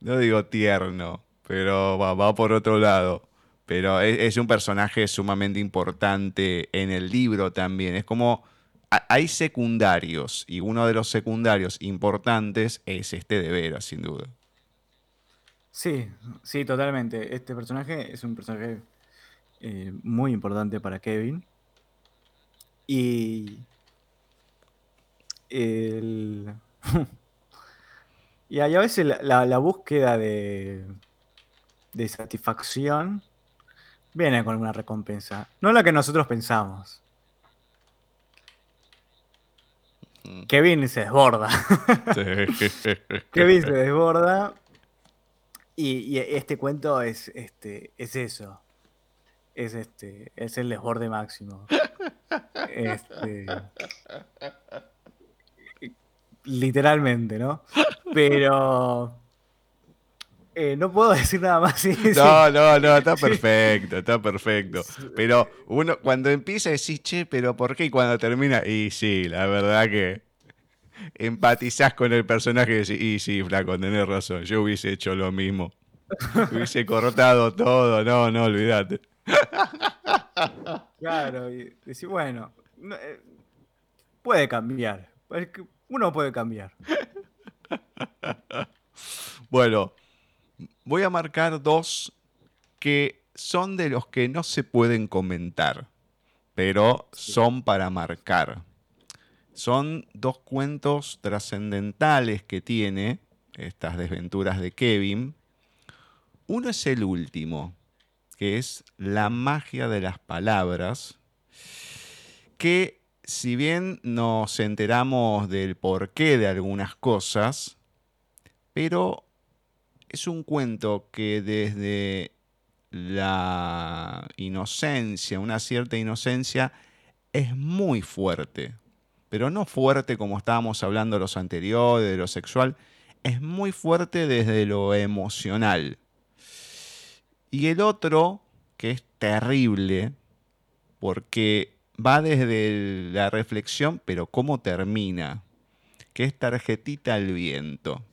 no digo tierno, pero va por otro lado. Pero es un personaje sumamente importante en el libro también. Es como, hay secundarios, y uno de los secundarios importantes es este de Vera, sin duda. Sí, sí, totalmente. Este personaje es un personaje muy importante para Kevin. Y y a veces la búsqueda de satisfacción viene con una recompensa. No la que nosotros pensamos. Uh-huh. Kevin se desborda. Sí. Kevin se desborda. Y este cuento es eso. Es el desborde máximo. Literalmente, ¿no? Pero no puedo decir nada más. Sí. No, está perfecto, está perfecto. Pero uno cuando empieza decís, che, pero ¿por qué? Y cuando termina, y sí, la verdad que empatizás con el personaje y decís, y sí, flaco, tenés razón, yo hubiese hecho lo mismo. Hubiese cortado todo, no, olvídate. Claro, y decís, bueno, puede cambiar, uno puede cambiar. Bueno, voy a marcar dos que son de los que no se pueden comentar, pero son para marcar. Son dos cuentos trascendentales que tiene estas desventuras de Kevin. Uno es el último, que es La magia de las palabras, que si bien nos enteramos del porqué de algunas cosas, pero es un cuento que desde la inocencia, una cierta inocencia, es muy fuerte. Pero no fuerte como estábamos hablando de los anteriores, de lo sexual. Es muy fuerte desde lo emocional. Y el otro, que es terrible, porque va desde la reflexión, pero ¿cómo termina? Que es Tarjetita al viento.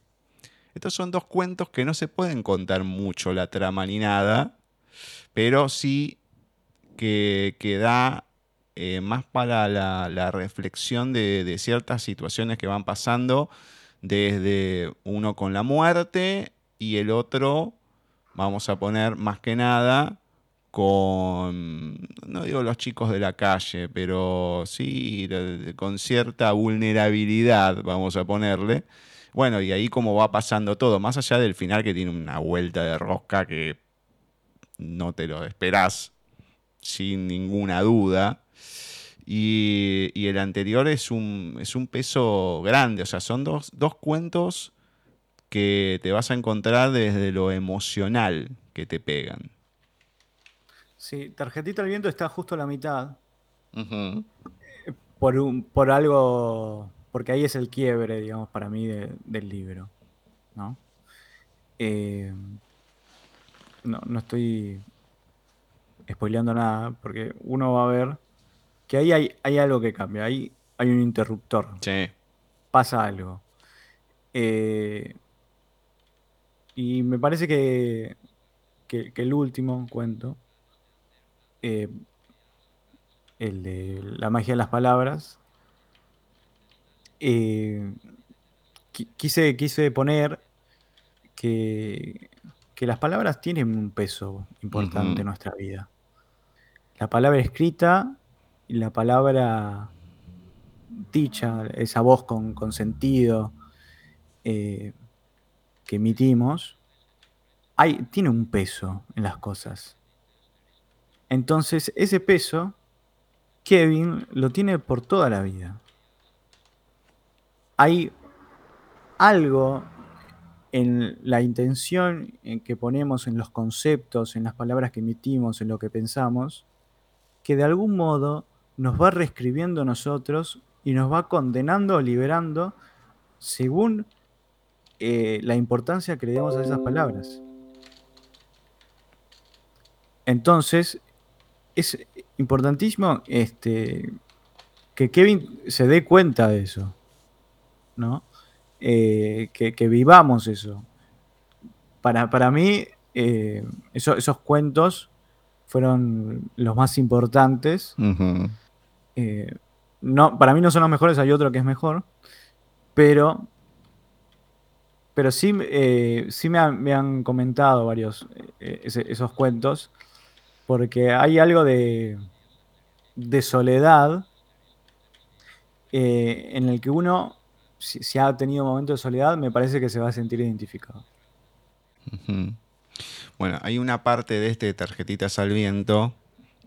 Estos son dos cuentos que no se pueden contar mucho la trama ni nada, pero sí que da más para la reflexión de ciertas situaciones que van pasando, desde uno con la muerte y el otro, vamos a poner más que nada, con, no digo los chicos de la calle, pero sí con cierta vulnerabilidad, vamos a ponerle. Bueno, y ahí como va pasando todo, más allá del final que tiene una vuelta de rosca que no te lo esperás, sin ninguna duda. Y el anterior es un peso grande, o sea, son dos cuentos que te vas a encontrar desde lo emocional que te pegan. Sí, Tarjetita al viento está justo a la mitad. Uh-huh. Por algo. Porque ahí es el quiebre, digamos, para mí del libro, ¿no? No estoy spoileando nada, porque uno va a ver que ahí hay algo que cambia, ahí hay un interruptor. Sí. Pasa algo. Y me parece que el último cuento, el de la magia de las palabras, quise poner que las palabras tienen un peso importante en nuestra vida. La palabra escrita y la palabra dicha, esa voz con sentido que emitimos, tiene un peso en las cosas. Entonces, ese peso, Kevin lo tiene por toda la vida. Hay algo en la intención en que ponemos, en los conceptos, en las palabras que emitimos, en lo que pensamos, que de algún modo nos va reescribiendo nosotros y nos va condenando o liberando según la importancia que le demos a esas palabras. Entonces, es importantísimo que Kevin se dé cuenta de eso, ¿no? Que vivamos eso. Para mí, esos cuentos fueron los más importantes. Uh-huh. No, para mí no son los mejores, hay otro que es mejor, pero sí, sí me han comentado varios esos cuentos, porque hay algo de soledad en el que uno, si ha tenido un momento de soledad, me parece que se va a sentir identificado. Uh-huh. Bueno, hay una parte de este Tarjetitas al Viento.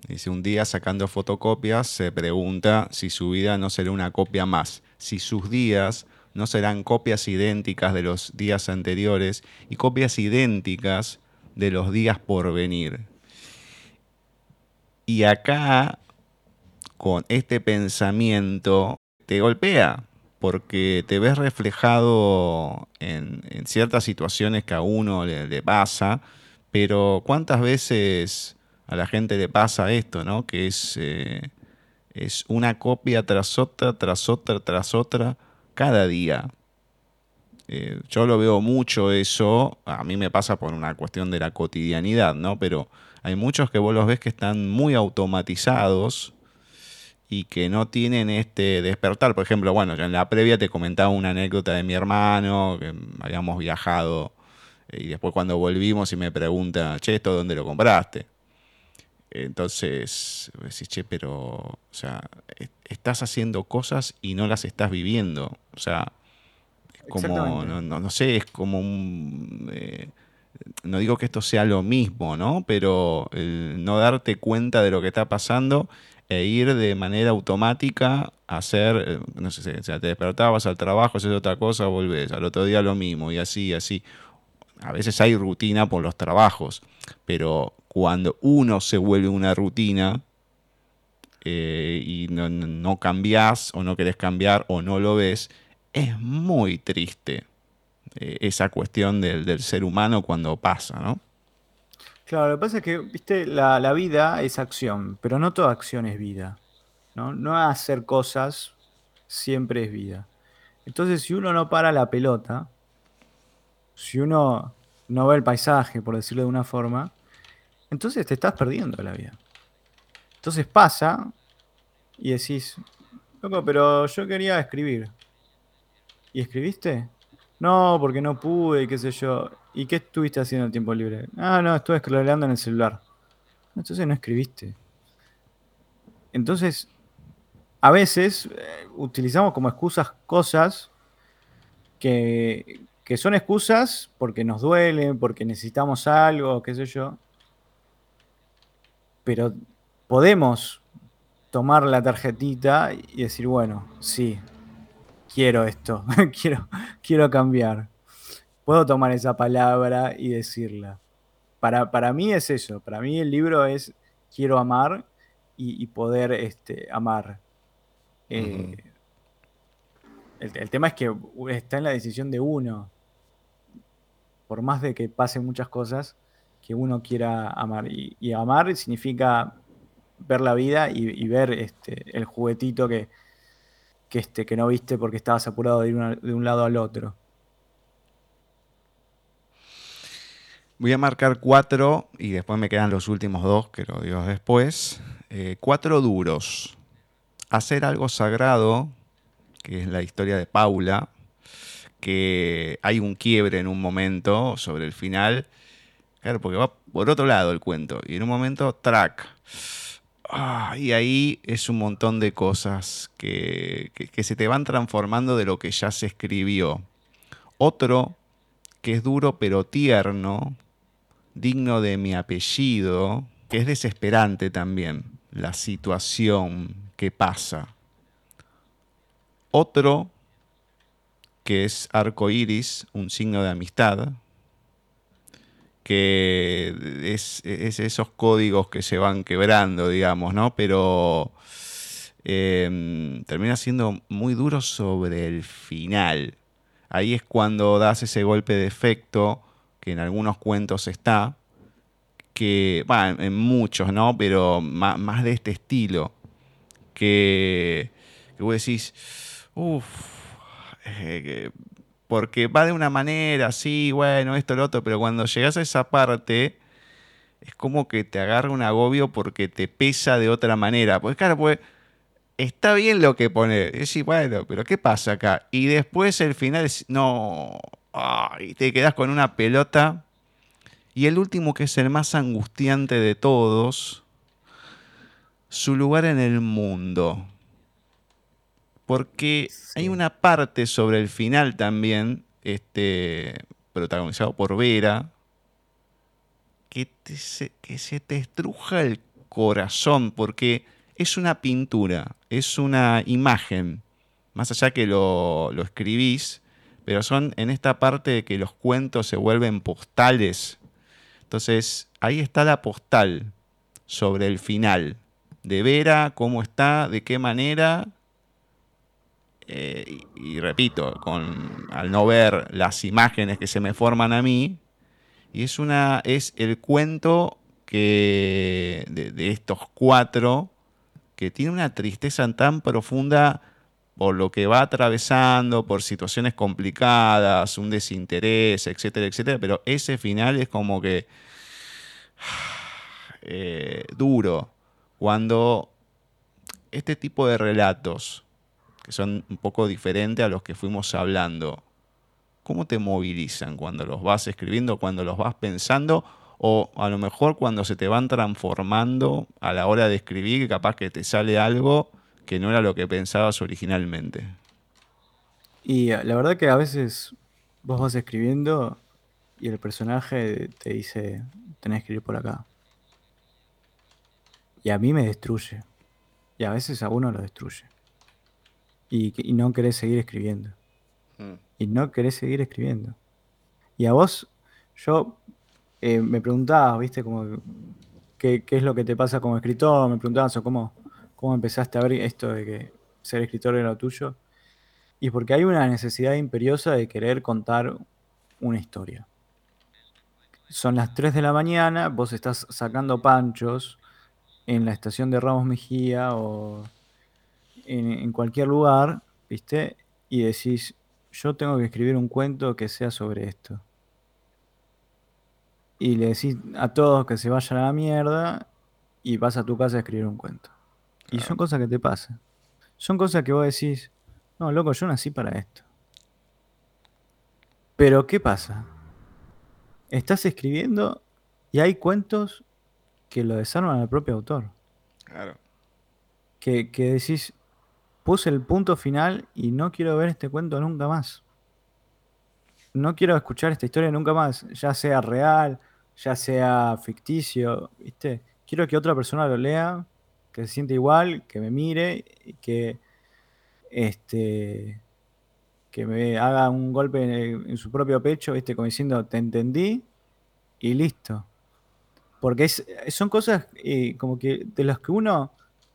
Dice, un día sacando fotocopias se pregunta si su vida no será una copia más, si sus días no serán copias idénticas de los días anteriores y copias idénticas de los días por venir. Y acá, con este pensamiento, te golpea, porque te ves reflejado en ciertas situaciones que a uno le pasa, pero ¿cuántas veces a la gente le pasa esto, no? Que es una copia tras otra, cada día. Yo lo veo mucho eso, a mí me pasa por una cuestión de la cotidianidad, ¿no? Pero hay muchos que vos los ves que están muy automatizados y que no tienen este despertar. Por ejemplo, bueno, yo en la previa te comentaba una anécdota de mi hermano, que habíamos viajado y después cuando volvimos y me pregunta, che, ¿esto dónde lo compraste? Entonces, decís, che, pero, o sea, estás haciendo cosas y no las estás viviendo. O sea, es como, no sé, es como un... no digo que esto sea lo mismo, ¿no? Pero el no darte cuenta de lo que está pasando e ir de manera automática a hacer, no sé, o sea, te despertabas al trabajo, haces otra cosa, volvés, al otro día lo mismo, y así, así. A veces hay rutina por los trabajos, pero cuando uno se vuelve una rutina y no cambiás o no querés cambiar o no lo ves, es muy triste esa cuestión del ser humano cuando pasa, ¿no? Claro, lo que pasa es que, viste, la vida es acción, pero no toda acción es vida, ¿no? No hacer cosas siempre es vida. Entonces, si uno no para la pelota, si uno no ve el paisaje, por decirlo de una forma, entonces te estás perdiendo la vida. Entonces pasa y decís, loco, pero yo quería escribir. ¿Y escribiste? No, porque no pude y qué sé yo. ¿Y qué estuviste haciendo en el tiempo libre? Ah, no, estuve scrolleando en el celular. Entonces no escribiste. Entonces, a veces utilizamos como excusas cosas que son excusas porque nos duelen, porque necesitamos algo, qué sé yo. Pero podemos tomar la tarjetita y decir, bueno, sí, quiero esto, quiero cambiar. Puedo tomar esa palabra y decirla. Para mí es eso. Para mí el libro es quiero amar y poder amar. El tema es que está en la decisión de uno. Por más de que pasen muchas cosas que uno quiera amar. Y amar significa ver la vida y ver el juguetito que no viste porque estabas apurado de ir de un lado al otro. Voy a marcar 4 y después me quedan los últimos 2, que lo digo después. 4 duros. Hacer algo sagrado, que es la historia de Paula, que hay un quiebre en un momento sobre el final. Claro, porque va por otro lado el cuento. Y en un momento, track. Ah, y ahí es un montón de cosas que se te van transformando de lo que ya se escribió. Otro que es duro pero tierno, digno de mi apellido, que es desesperante también, la situación que pasa. Otro que es arcoíris, un signo de amistad, que es esos códigos que se van quebrando, digamos, ¿no? Pero termina siendo muy duro sobre el final. Ahí es cuando das ese golpe de efecto, que en algunos cuentos está, que, bueno, en muchos, ¿no? Pero más de este estilo, que vos decís, uff, porque va de una manera, sí, bueno, esto, lo otro, pero cuando llegás a esa parte, es como que te agarra un agobio porque te pesa de otra manera. Pues claro, pues está bien lo que pone. Decís, bueno, pero ¿qué pasa acá? Y después el final es, no, y te quedás con una pelota. Y el último, que es el más angustiante de todos, su lugar en el mundo. Porque hay una parte sobre el final también, protagonizado por Vera, que se te estruja el corazón, porque es una pintura, es una imagen, más allá que lo escribís, pero son en esta parte de que los cuentos se vuelven postales. Entonces, ahí está la postal sobre el final, de Vera, cómo está, de qué manera. Y repito, al no ver las imágenes que se me forman a mí, y es el cuento que de estos 4 que tiene una tristeza tan profunda por lo que va atravesando, por situaciones complicadas, un desinterés, etcétera, etcétera, pero ese final es como que duro, cuando este tipo de relatos, que son un poco diferentes a los que fuimos hablando, ¿cómo te movilizan cuando los vas escribiendo, cuando los vas pensando, o a lo mejor cuando se te van transformando a la hora de escribir, que capaz que te sale algo que no era lo que pensabas originalmente? Y la verdad que a veces vos vas escribiendo y el personaje te dice, tenés que ir por acá. Y a mí me destruye. Y a veces a uno lo destruye. Y no querés seguir escribiendo. Y no querés seguir escribiendo. Y a vos, yo me preguntabas, ¿viste? Como, ¿qué es lo que te pasa como escritor? Me preguntabas, o ¿cómo empezaste a ver esto de que ser escritor era lo tuyo? Y porque hay una necesidad imperiosa de querer contar una historia. Son las 3 de la mañana, vos estás sacando panchos en la estación de Ramos Mejía o en cualquier lugar, ¿viste? Y decís, yo tengo que escribir un cuento que sea sobre esto. Y le decís a todos que se vayan a la mierda y vas a tu casa a escribir un cuento. Claro. Y son cosas que te pasan. Son cosas que vos decís, no, loco, yo nací para esto. Pero, ¿qué pasa? Estás escribiendo y hay cuentos que lo desarman al propio autor. Claro. Que decís, puse el punto final y no quiero ver este cuento nunca más. No quiero escuchar esta historia nunca más, ya sea real, ya sea ficticio, ¿viste? Quiero que otra persona lo lea, que se siente igual, que me mire, que me haga un golpe en su propio pecho, ¿viste? Como diciendo, te entendí y listo. Porque son cosas como que de las que uno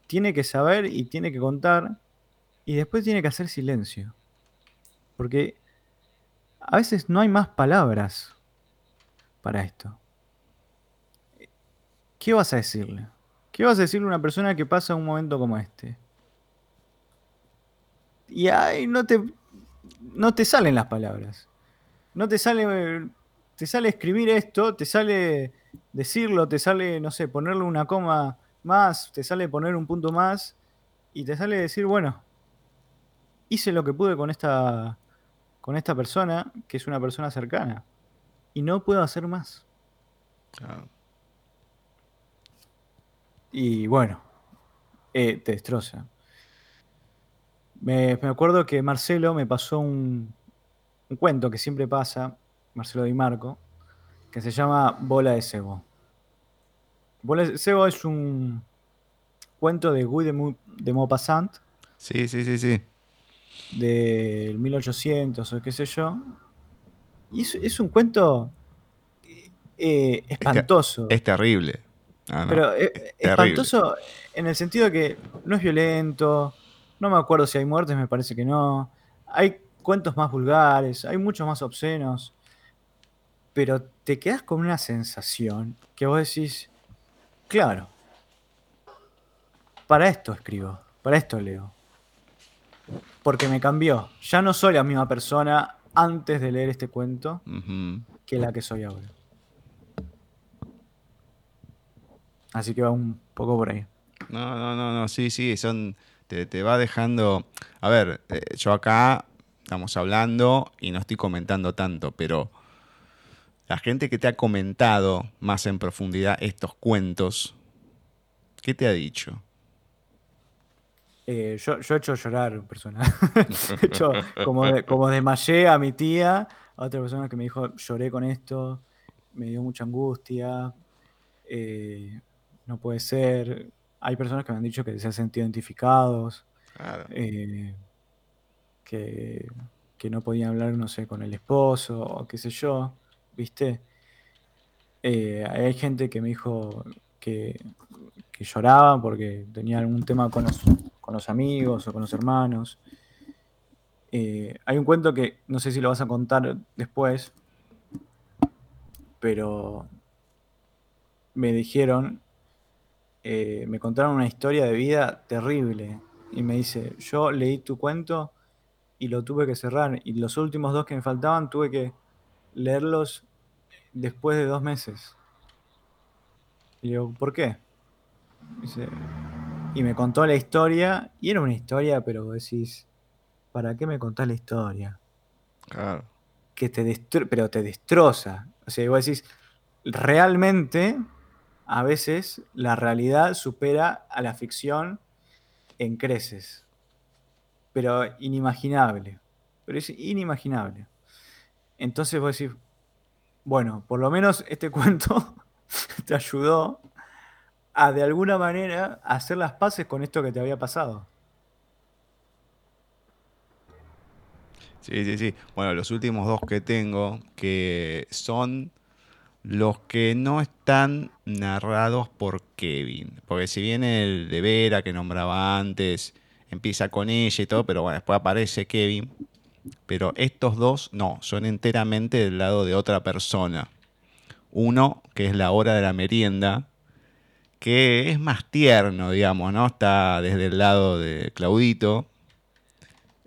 tiene que saber y tiene que contar, y después tiene que hacer silencio. Porque a veces no hay más palabras para esto. ¿Qué vas a decirle? ¿Qué vas a decirle a una persona que pasa un momento como este? Y ahí no te salen las palabras. No te sale te sale escribir esto, te sale decirlo, te sale, no sé, ponerle una coma más, te sale poner un punto más y te sale decir, bueno, hice lo que pude con esta persona, que es una persona cercana, y no puedo hacer más. Ah. Y bueno, te destroza. Me acuerdo que Marcelo me pasó un cuento que siempre pasa, Marcelo Di Marco, que se llama Bola de Cebo. Bola de Cebo es un cuento de Guy de Maupassant. Sí, sí, sí, sí. Del 1800 o qué sé yo. Y es un cuento espantoso. Es terrible. No, pero es espantoso en el sentido de que no es violento. No me acuerdo si hay muertes, me parece que no. Hay cuentos más vulgares, hay muchos más obscenos. Pero te quedás con una sensación que vos decís, claro, para esto escribo, para esto leo. Porque me cambió. Ya no soy la misma persona antes de leer este cuento que la que soy ahora. Así que va un poco por ahí. No, sí, son... Te va dejando... A ver, yo acá estamos hablando y no estoy comentando tanto, pero la gente que te ha comentado más en profundidad estos cuentos, ¿qué te ha dicho? Yo he hecho llorar personas. Yo, como desmayé a mi tía, a otra persona que me dijo, lloré con esto, me dio mucha angustia, no puede ser... Hay personas que me han dicho que se han sentido identificados, claro. Que no podían hablar, no sé, con el esposo o qué sé yo, ¿viste? Hay gente que me dijo que lloraba porque tenía algún tema con los amigos o con los hermanos. Hay un cuento que no sé si lo vas a contar después, pero me dijeron... me contaron una historia de vida terrible y me dice, yo leí tu cuento y lo tuve que cerrar y los últimos dos que me faltaban tuve que leerlos después de 2 meses. Y digo, ¿por qué? Y me contó la historia y era una historia, pero vos decís, ¿para qué me contás la historia? Claro. Que pero te destroza. O sea, vos decís, realmente... A veces la realidad supera a la ficción en creces. Pero inimaginable. Pero es inimaginable. Entonces vos decís, bueno, por lo menos este cuento te ayudó a de alguna manera hacer las paces con esto que te había pasado. Sí. Bueno, los últimos 2 que tengo que son... los que no están narrados por Kevin. Porque si bien el de Vera que nombraba antes empieza con ella y todo, pero bueno, después aparece Kevin. Pero estos 2 no, son enteramente del lado de otra persona. Uno, que es la hora de la merienda, que es más tierno, digamos, ¿no? Está desde el lado de Claudito.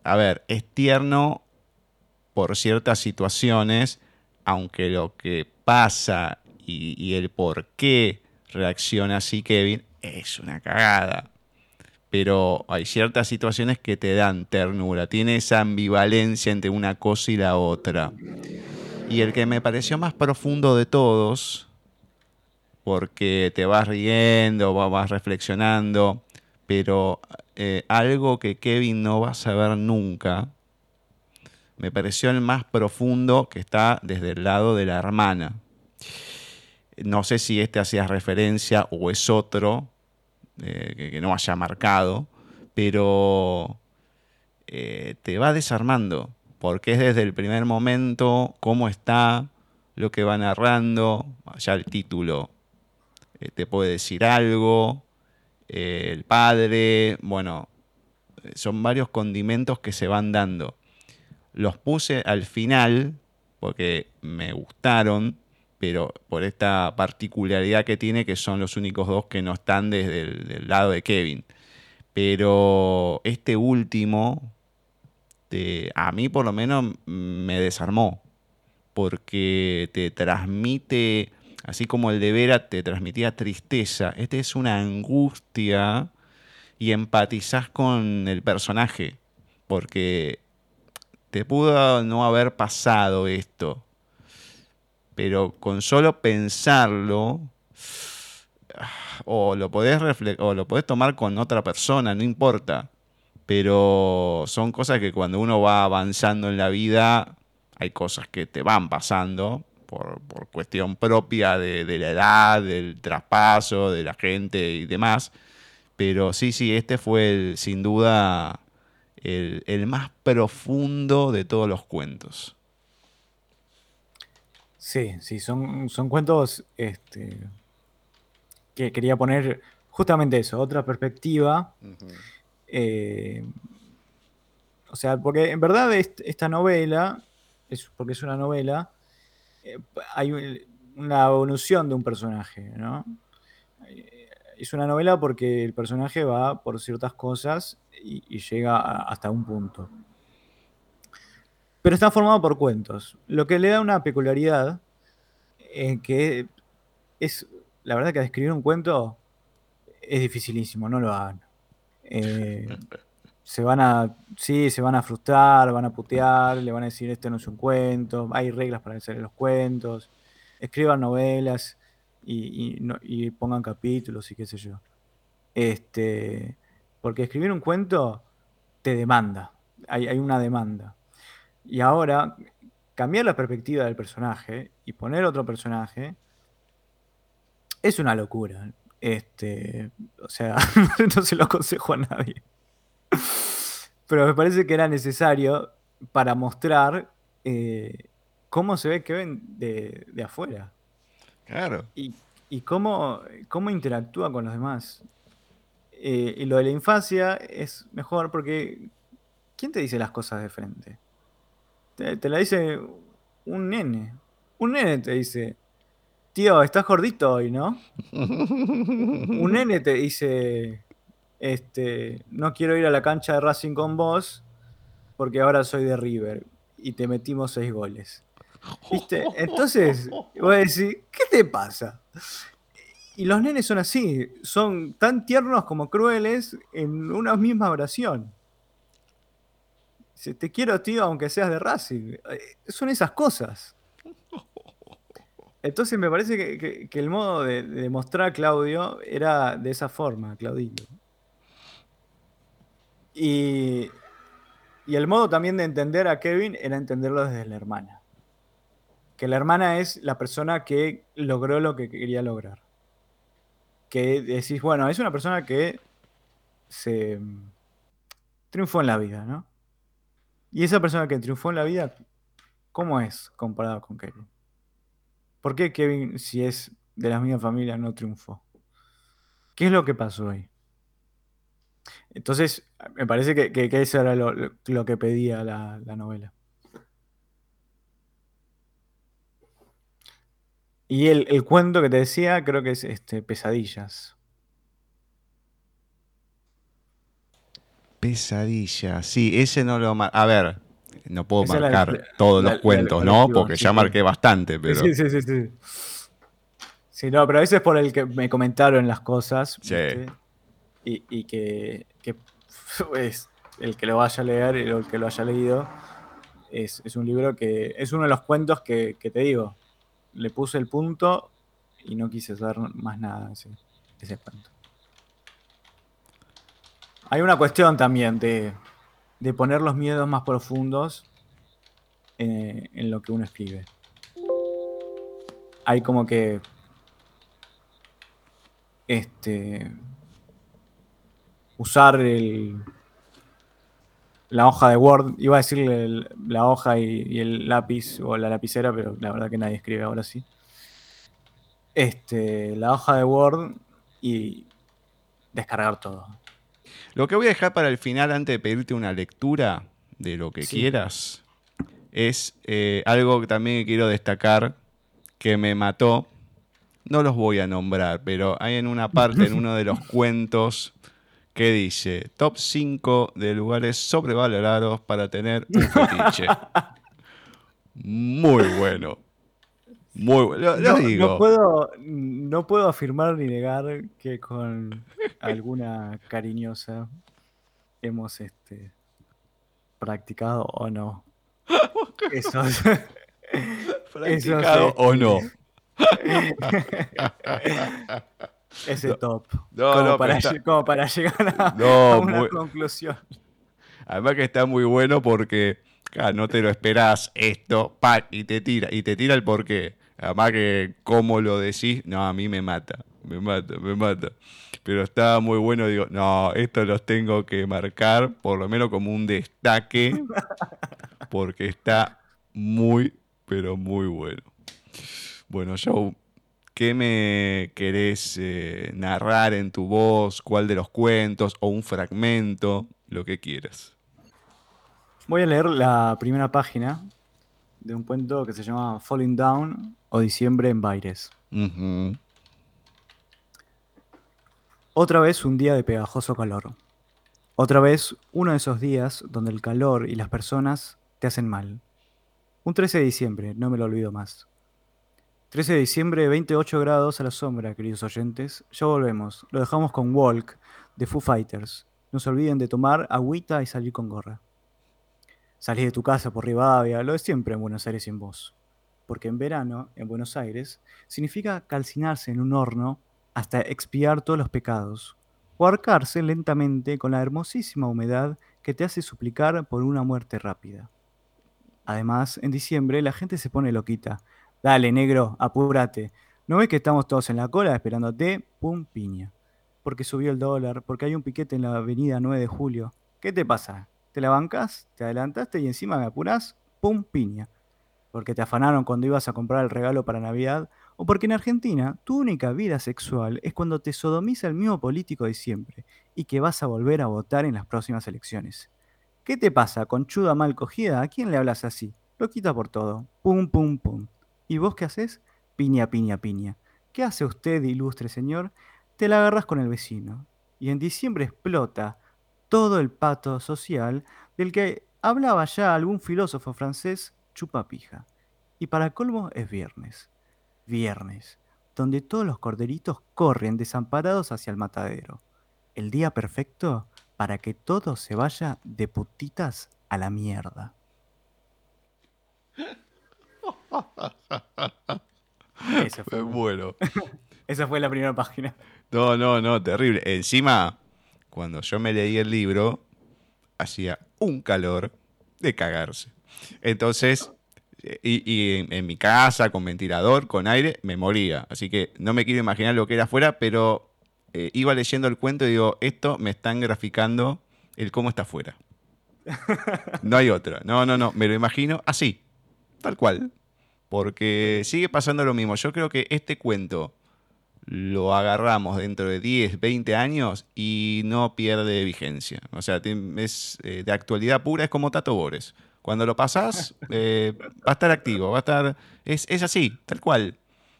A ver, es tierno por ciertas situaciones, aunque lo que pasa y el por qué reacciona así Kevin es una cagada. Pero hay ciertas situaciones que te dan ternura. Tiene esa ambivalencia entre una cosa y la otra. Y el que me pareció más profundo de todos, porque te vas riendo, vas reflexionando, pero algo que Kevin no va a saber nunca... Me pareció el más profundo, que está desde el lado de la hermana. No sé si este hacía referencia o es otro que no haya marcado, pero te va desarmando, porque es desde el primer momento cómo está, lo que va narrando, ya el título te puede decir algo, el padre, bueno, son varios condimentos que se van dando. Los puse al final porque me gustaron, pero por esta particularidad que tiene, que son los únicos 2 que no están desde el lado de Kevin. Pero este último, a mí por lo menos, me desarmó. porque te transmite, así como el de Vera te transmitía tristeza, este es una angustia y empatizás con el personaje, porque te pudo no haber pasado esto, pero con solo pensarlo o lo podés tomar con otra persona, no importa. Pero son cosas que cuando uno va avanzando en la vida, hay cosas que te van pasando por cuestión propia de la edad, del traspaso, de la gente y demás. Pero sí, este fue sin duda el más profundo de todos los cuentos. Sí, son cuentos que quería poner justamente eso, otra perspectiva. Uh-huh. O sea, porque en verdad esta novela, porque es una novela, hay una evolución de un personaje, ¿no? Es una novela porque el personaje va por ciertas cosas y llega hasta un punto. Pero está formado por cuentos, lo que le da una peculiaridad que es, la verdad que describir un cuento es dificilísimo, no lo hagan. Se van a frustrar, van a putear, le van a decir este no es un cuento, hay reglas para hacer los cuentos, escriban novelas y pongan capítulos y qué sé yo. Porque escribir un cuento te demanda, hay una demanda. Y ahora, cambiar la perspectiva del personaje y poner otro personaje es una locura. O sea, no se lo aconsejo a nadie. Pero me parece que era necesario para mostrar cómo se ve Kevin de afuera. Claro. Y cómo interactúa con los demás. Y lo de la infancia es mejor porque ¿quién te dice las cosas de frente? Te la dice un nene. Un nene te dice... Tío, estás gordito hoy, ¿no? Un nene te dice, no quiero ir a la cancha de Racing con vos porque ahora soy de River y te metimos 6 goles. ¿Viste? Entonces, voy a decir, ¿qué te pasa? Y los nenes son así, son tan tiernos como crueles en una misma oración. Te quiero, tío, aunque seas de Racing. Son esas cosas. Entonces me parece que el modo de mostrar a Claudio era de esa forma, Claudito. Y el modo también de entender a Kevin era entenderlo desde la hermana. Que la hermana es la persona que logró lo que quería lograr. Que decís, bueno, es una persona que se triunfó en la vida, ¿no? Y esa persona que triunfó en la vida, ¿cómo es comparado con Kevin? ¿Por qué Kevin, si es de la misma familia, no triunfó? ¿Qué es lo que pasó ahí? Entonces, me parece que eso era lo que pedía la novela. Y el cuento que te decía, creo que es Pesadillas. Pesadillas, sí, ese no lo... A ver... No puedo marcar todos los cuentos, ¿no? Porque sí, ya marqué bastante, pero... Sí. Sí, no, pero ese es por el que me comentaron las cosas. Sí. ¿Sí? Y que es el que lo vaya a leer y el que lo haya leído. Es un libro que... Es uno de los cuentos que te digo. Le puse el punto y no quise saber más nada de ese cuento. Hay una cuestión también de poner los miedos más profundos en lo que uno escribe. Hay como que... usar la hoja de Word. Iba a decirle la hoja y el lápiz o la lapicera, pero la verdad que nadie escribe ahora sí. La hoja de Word y descargar todo. Lo que voy a dejar para el final, antes de pedirte una lectura de lo que quieras, es algo que también quiero destacar que me mató. No los voy a nombrar, pero hay en una parte, en uno de los cuentos, que dice Top 5 de lugares sobrevalorados para tener un fetiche. muy bueno. Muy bueno. Lo digo. No puedo afirmar ni negar que con alguna cariñosa hemos practicado o no. Ese top. Como para llegar a una conclusión. Además que está muy bueno porque no te lo esperás esto, y te tira el porqué. Además que cómo lo decís, no, a mí me mata. Pero está muy bueno, digo, no, esto los tengo que marcar, por lo menos como un destaque, porque está muy, pero muy bueno. Bueno, Joe, ¿qué me querés narrar en tu voz? ¿Cuál de los cuentos? ¿O un fragmento? Lo que quieras. Voy a leer la primera página de un cuento que se llama Falling Down o Diciembre en Baires. Uh-huh. Otra vez un día de pegajoso calor. Otra vez uno de esos días donde el calor y las personas te hacen mal. Un 13 de diciembre, no me lo olvido más. 13 de diciembre, 28 grados a la sombra, queridos oyentes. Ya volvemos. Lo dejamos con Walk, de Foo Fighters. No se olviden de tomar agüita y salir con gorra. Salís de tu casa por Rivadavia, lo de siempre en Buenos Aires sin vos. Porque en verano, en Buenos Aires, significa calcinarse en un horno hasta expiar todos los pecados, o ahorcarse lentamente con la hermosísima humedad que te hace suplicar por una muerte rápida. Además, en diciembre la gente se pone loquita. Dale, negro, apúrate. ¿No ves que estamos todos en la cola esperándote? Pum, piña. Porque subió el dólar, porque hay un piquete en la avenida 9 de julio. ¿Qué te pasa? Te la bancás, te adelantaste y encima me apurás, pum, piña. Porque te afanaron cuando ibas a comprar el regalo para Navidad, o porque en Argentina tu única vida sexual es cuando te sodomiza el mismo político de siempre y que vas a volver a votar en las próximas elecciones. ¿Qué te pasa, conchuda mal cogida? ¿A quién le hablas así? Lo quita por todo. Pum, pum, pum. ¿Y vos qué haces? Piña, piña, piña. ¿Qué hace usted, ilustre señor? Te la agarrás con el vecino. Y en diciembre explota todo el pato social del que hablaba ya algún filósofo francés, chupapija. Y para colmo es viernes. Viernes, donde todos los corderitos corren desamparados hacia el matadero. El día perfecto para que todo se vaya de putitas a la mierda. Esa fue bueno. Esa fue la primera página. No, terrible. Encima, cuando yo me leí el libro, hacía un calor de cagarse. Entonces, y en mi casa, con ventilador, con aire, me moría. Así que no me quiero imaginar lo que era afuera, pero iba leyendo el cuento y digo, esto me están graficando el cómo está afuera. No hay otra. No, me lo imagino así, tal cual. Porque sigue pasando lo mismo. Yo creo que este cuento lo agarramos dentro de 10, 20 años y no pierde vigencia. O sea, es de actualidad pura, es como Tato Bores. Cuando lo pasás, va a estar activo, va a estar... Es así, tal cual.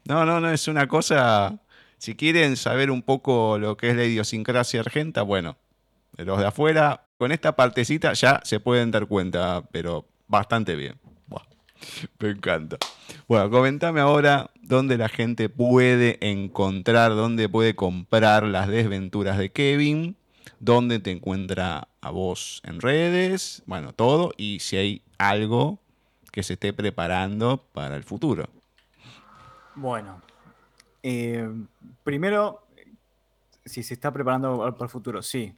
No, es una cosa... Si quieren saber un poco lo que es la idiosincrasia argenta, bueno, los de afuera, con esta partecita ya se pueden dar cuenta, pero bastante bien. Buah, me encanta. Bueno, comentame ahora dónde la gente puede encontrar, dónde puede comprar Las Desventuras de Kevin, dónde te encuentra a vos en redes, bueno, todo, y si hay algo que se esté preparando para el futuro. Bueno, primero, si se está preparando para el futuro, sí.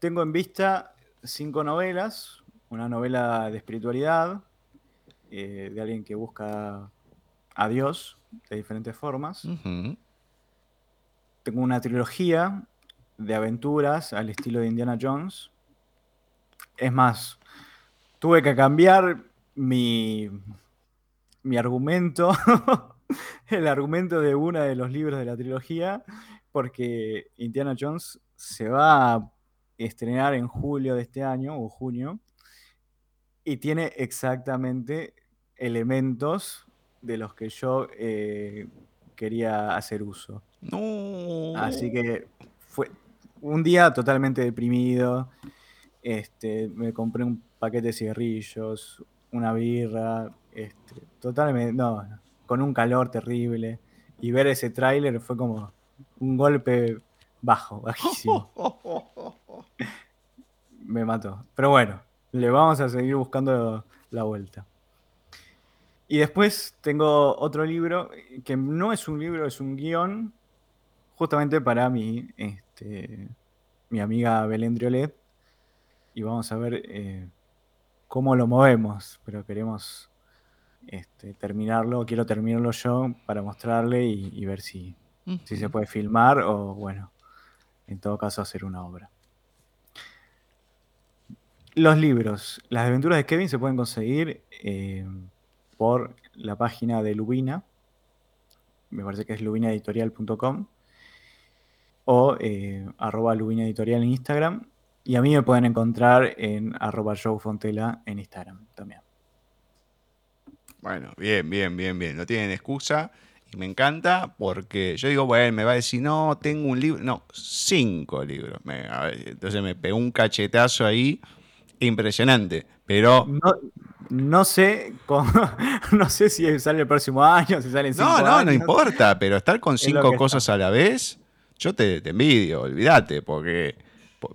Tengo en vista 5 novelas, una novela de espiritualidad, de alguien que busca a Dios de diferentes formas. Uh-huh. Tengo una trilogía de aventuras al estilo de Indiana Jones. Es más, tuve que cambiar mi argumento, el argumento de uno de los libros de la trilogía, porque Indiana Jones se va a estrenar en julio de este año, o junio, y tiene exactamente elementos de los que yo quería hacer uso. No. Así que fue un día totalmente deprimido. Me compré un paquete de cigarrillos, una birra, totalmente, no, con un calor terrible, y ver ese tráiler fue como un golpe bajo, bajísimo. Me mató. Pero bueno, le vamos a seguir buscando la vuelta. Y después tengo otro libro, que no es un libro, es un guión, justamente para mi amiga Belén Driolet. Y vamos a ver cómo lo movemos, pero queremos terminarlo, quiero terminarlo yo para mostrarle y ver si se puede filmar o, bueno, en todo caso hacer una obra. Los libros, Las desventuras de Kevin, se pueden conseguir por la página de Luvina, me parece que es luvinaeditorial.com o @luvinaeditorial en Instagram, y a mí me pueden encontrar en @Joe Fontela en Instagram también. Bueno, bien, no tienen excusa. Y me encanta porque yo digo, bueno, me va a decir, no, tengo un libro. No, 5 libros. Entonces me pegó un cachetazo ahí impresionante. Pero no sé si sale el próximo año, si sale en 5 años. No importa, pero estar con 5 cosas a la vez, yo te envidio, olvídate, porque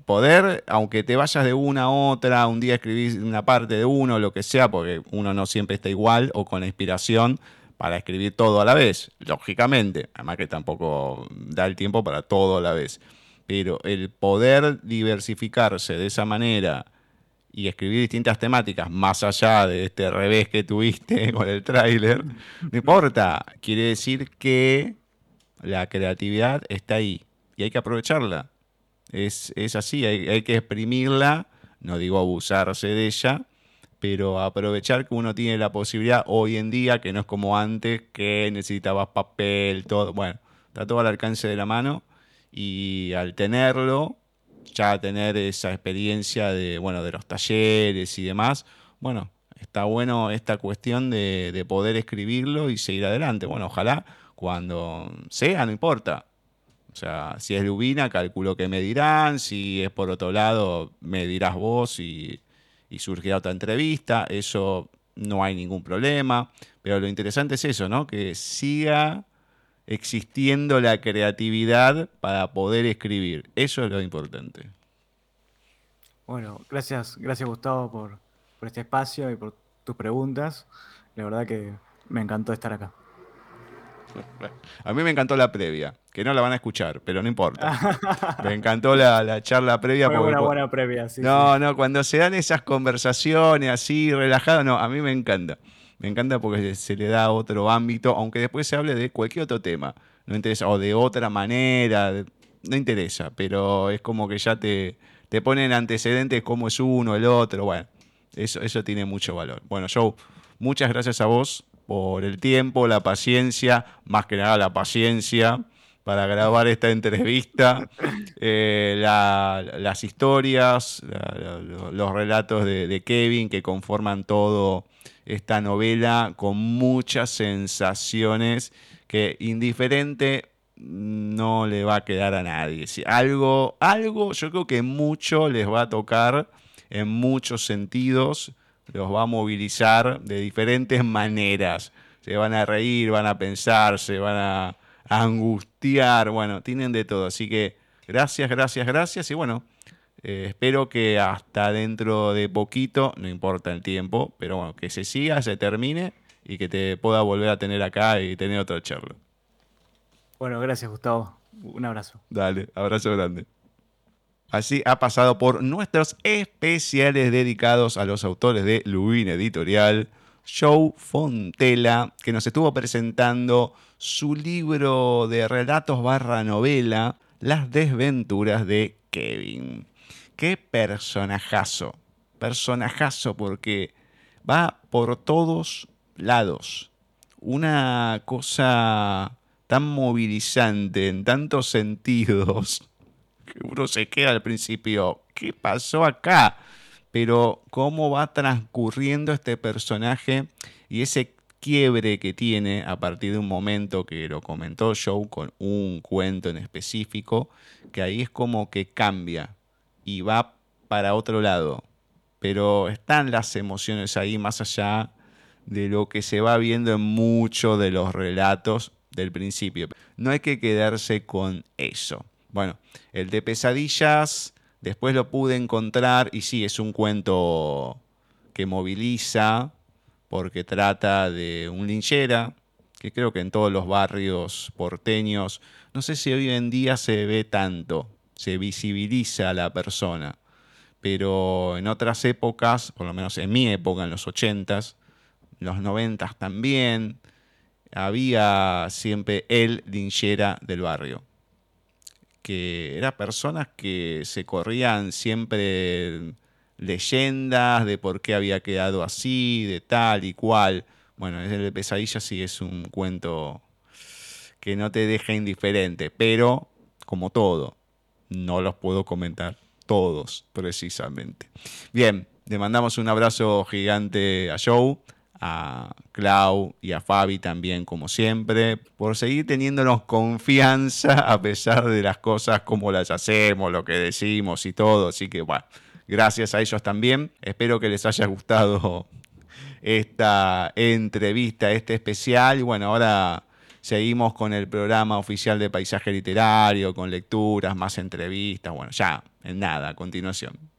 poder, aunque te vayas de una a otra, un día escribís una parte de uno, lo que sea, porque uno no siempre está igual o con la inspiración para escribir todo a la vez, lógicamente. Además que tampoco da el tiempo para todo a la vez. Pero el poder diversificarse de esa manera y escribir distintas temáticas, más allá de este revés que tuviste con el tráiler, no importa. Quiere decir que la creatividad está ahí y hay que aprovecharla. Es así, hay que exprimirla, no digo abusarse de ella, pero aprovechar que uno tiene la posibilidad hoy en día, que no es como antes, que necesitabas papel, todo. Bueno, está todo al alcance de la mano y al tenerlo, ya tener esa experiencia de los talleres y demás, bueno, está bueno esta cuestión de poder escribirlo y seguir adelante. Bueno, ojalá cuando sea, no importa. O sea, si es Luvina, calculo que me dirán, si es por otro lado, me dirás vos y surgirá otra entrevista, eso no hay ningún problema, pero lo interesante es eso, ¿no? Que siga existiendo la creatividad para poder escribir, eso es lo importante. Bueno, gracias Gustavo por este espacio y por tus preguntas, la verdad que me encantó estar acá. A mí me encantó la previa, que no la van a escuchar, pero no importa. Me encantó la charla previa. Fue una buena previa, sí. No, cuando se dan esas conversaciones así, relajadas, no, a mí me encanta. Me encanta porque se le da otro ámbito, aunque después se hable de cualquier otro tema. No interesa, o de otra manera, no interesa, pero es como que ya te ponen antecedentes cómo es uno, el otro, bueno. Eso tiene mucho valor. Bueno, Joe, muchas gracias a vos por el tiempo, la paciencia, más que nada la paciencia para grabar esta entrevista, las historias, los relatos de Kevin que conforman toda esta novela con muchas sensaciones que indiferente no le va a quedar a nadie. Si algo yo creo que mucho les va a tocar en muchos sentidos, los va a movilizar de diferentes maneras. Se van a reír, van a pensar, se van a angustiar. Bueno, tienen de todo. Así que gracias. Y bueno, espero que hasta dentro de poquito, no importa el tiempo, pero bueno, que se siga, se termine y que te pueda volver a tener acá y tener otro charlo. Bueno, gracias Gustavo. Un abrazo. Dale, abrazo grande. Así ha pasado por nuestros especiales dedicados a los autores de Luvina Editorial, Joe Fontela, que nos estuvo presentando su libro de relatos / novela, Las desventuras de Kevin. ¡Qué personajazo! Personajazo porque va por todos lados. Una cosa tan movilizante en tantos sentidos. Uno se queda al principio, ¿qué pasó acá? Pero cómo va transcurriendo este personaje y ese quiebre que tiene a partir de un momento que lo comentó Joe con un cuento en específico, que ahí es como que cambia y va para otro lado. pero están las emociones ahí más allá de lo que se va viendo en muchos de los relatos del principio. No hay que quedarse con eso. Bueno, el de Pesadillas, después lo pude encontrar y sí, es un cuento que moviliza porque trata de un linchera, que creo que en todos los barrios porteños, no sé si hoy en día se ve tanto, se visibiliza a la persona, pero en otras épocas, por lo menos en mi época, en los 80s, los 90s también, había siempre el linchera del barrio, que eran personas que se corrían siempre leyendas de por qué había quedado así, de tal y cual. Bueno, el de Pesadilla sí es un cuento que no te deja indiferente, pero como todo, no los puedo comentar todos precisamente. Bien, le mandamos un abrazo gigante a Joe, a Clau y a Fabi también, como siempre, por seguir teniéndonos confianza a pesar de las cosas como las hacemos, lo que decimos y todo. Así que, bueno, gracias a ellos también. Espero que les haya gustado esta entrevista, este especial. Y bueno, ahora seguimos con el programa oficial de Paisaje Literario, con lecturas, más entrevistas. Bueno, ya, en nada, a continuación.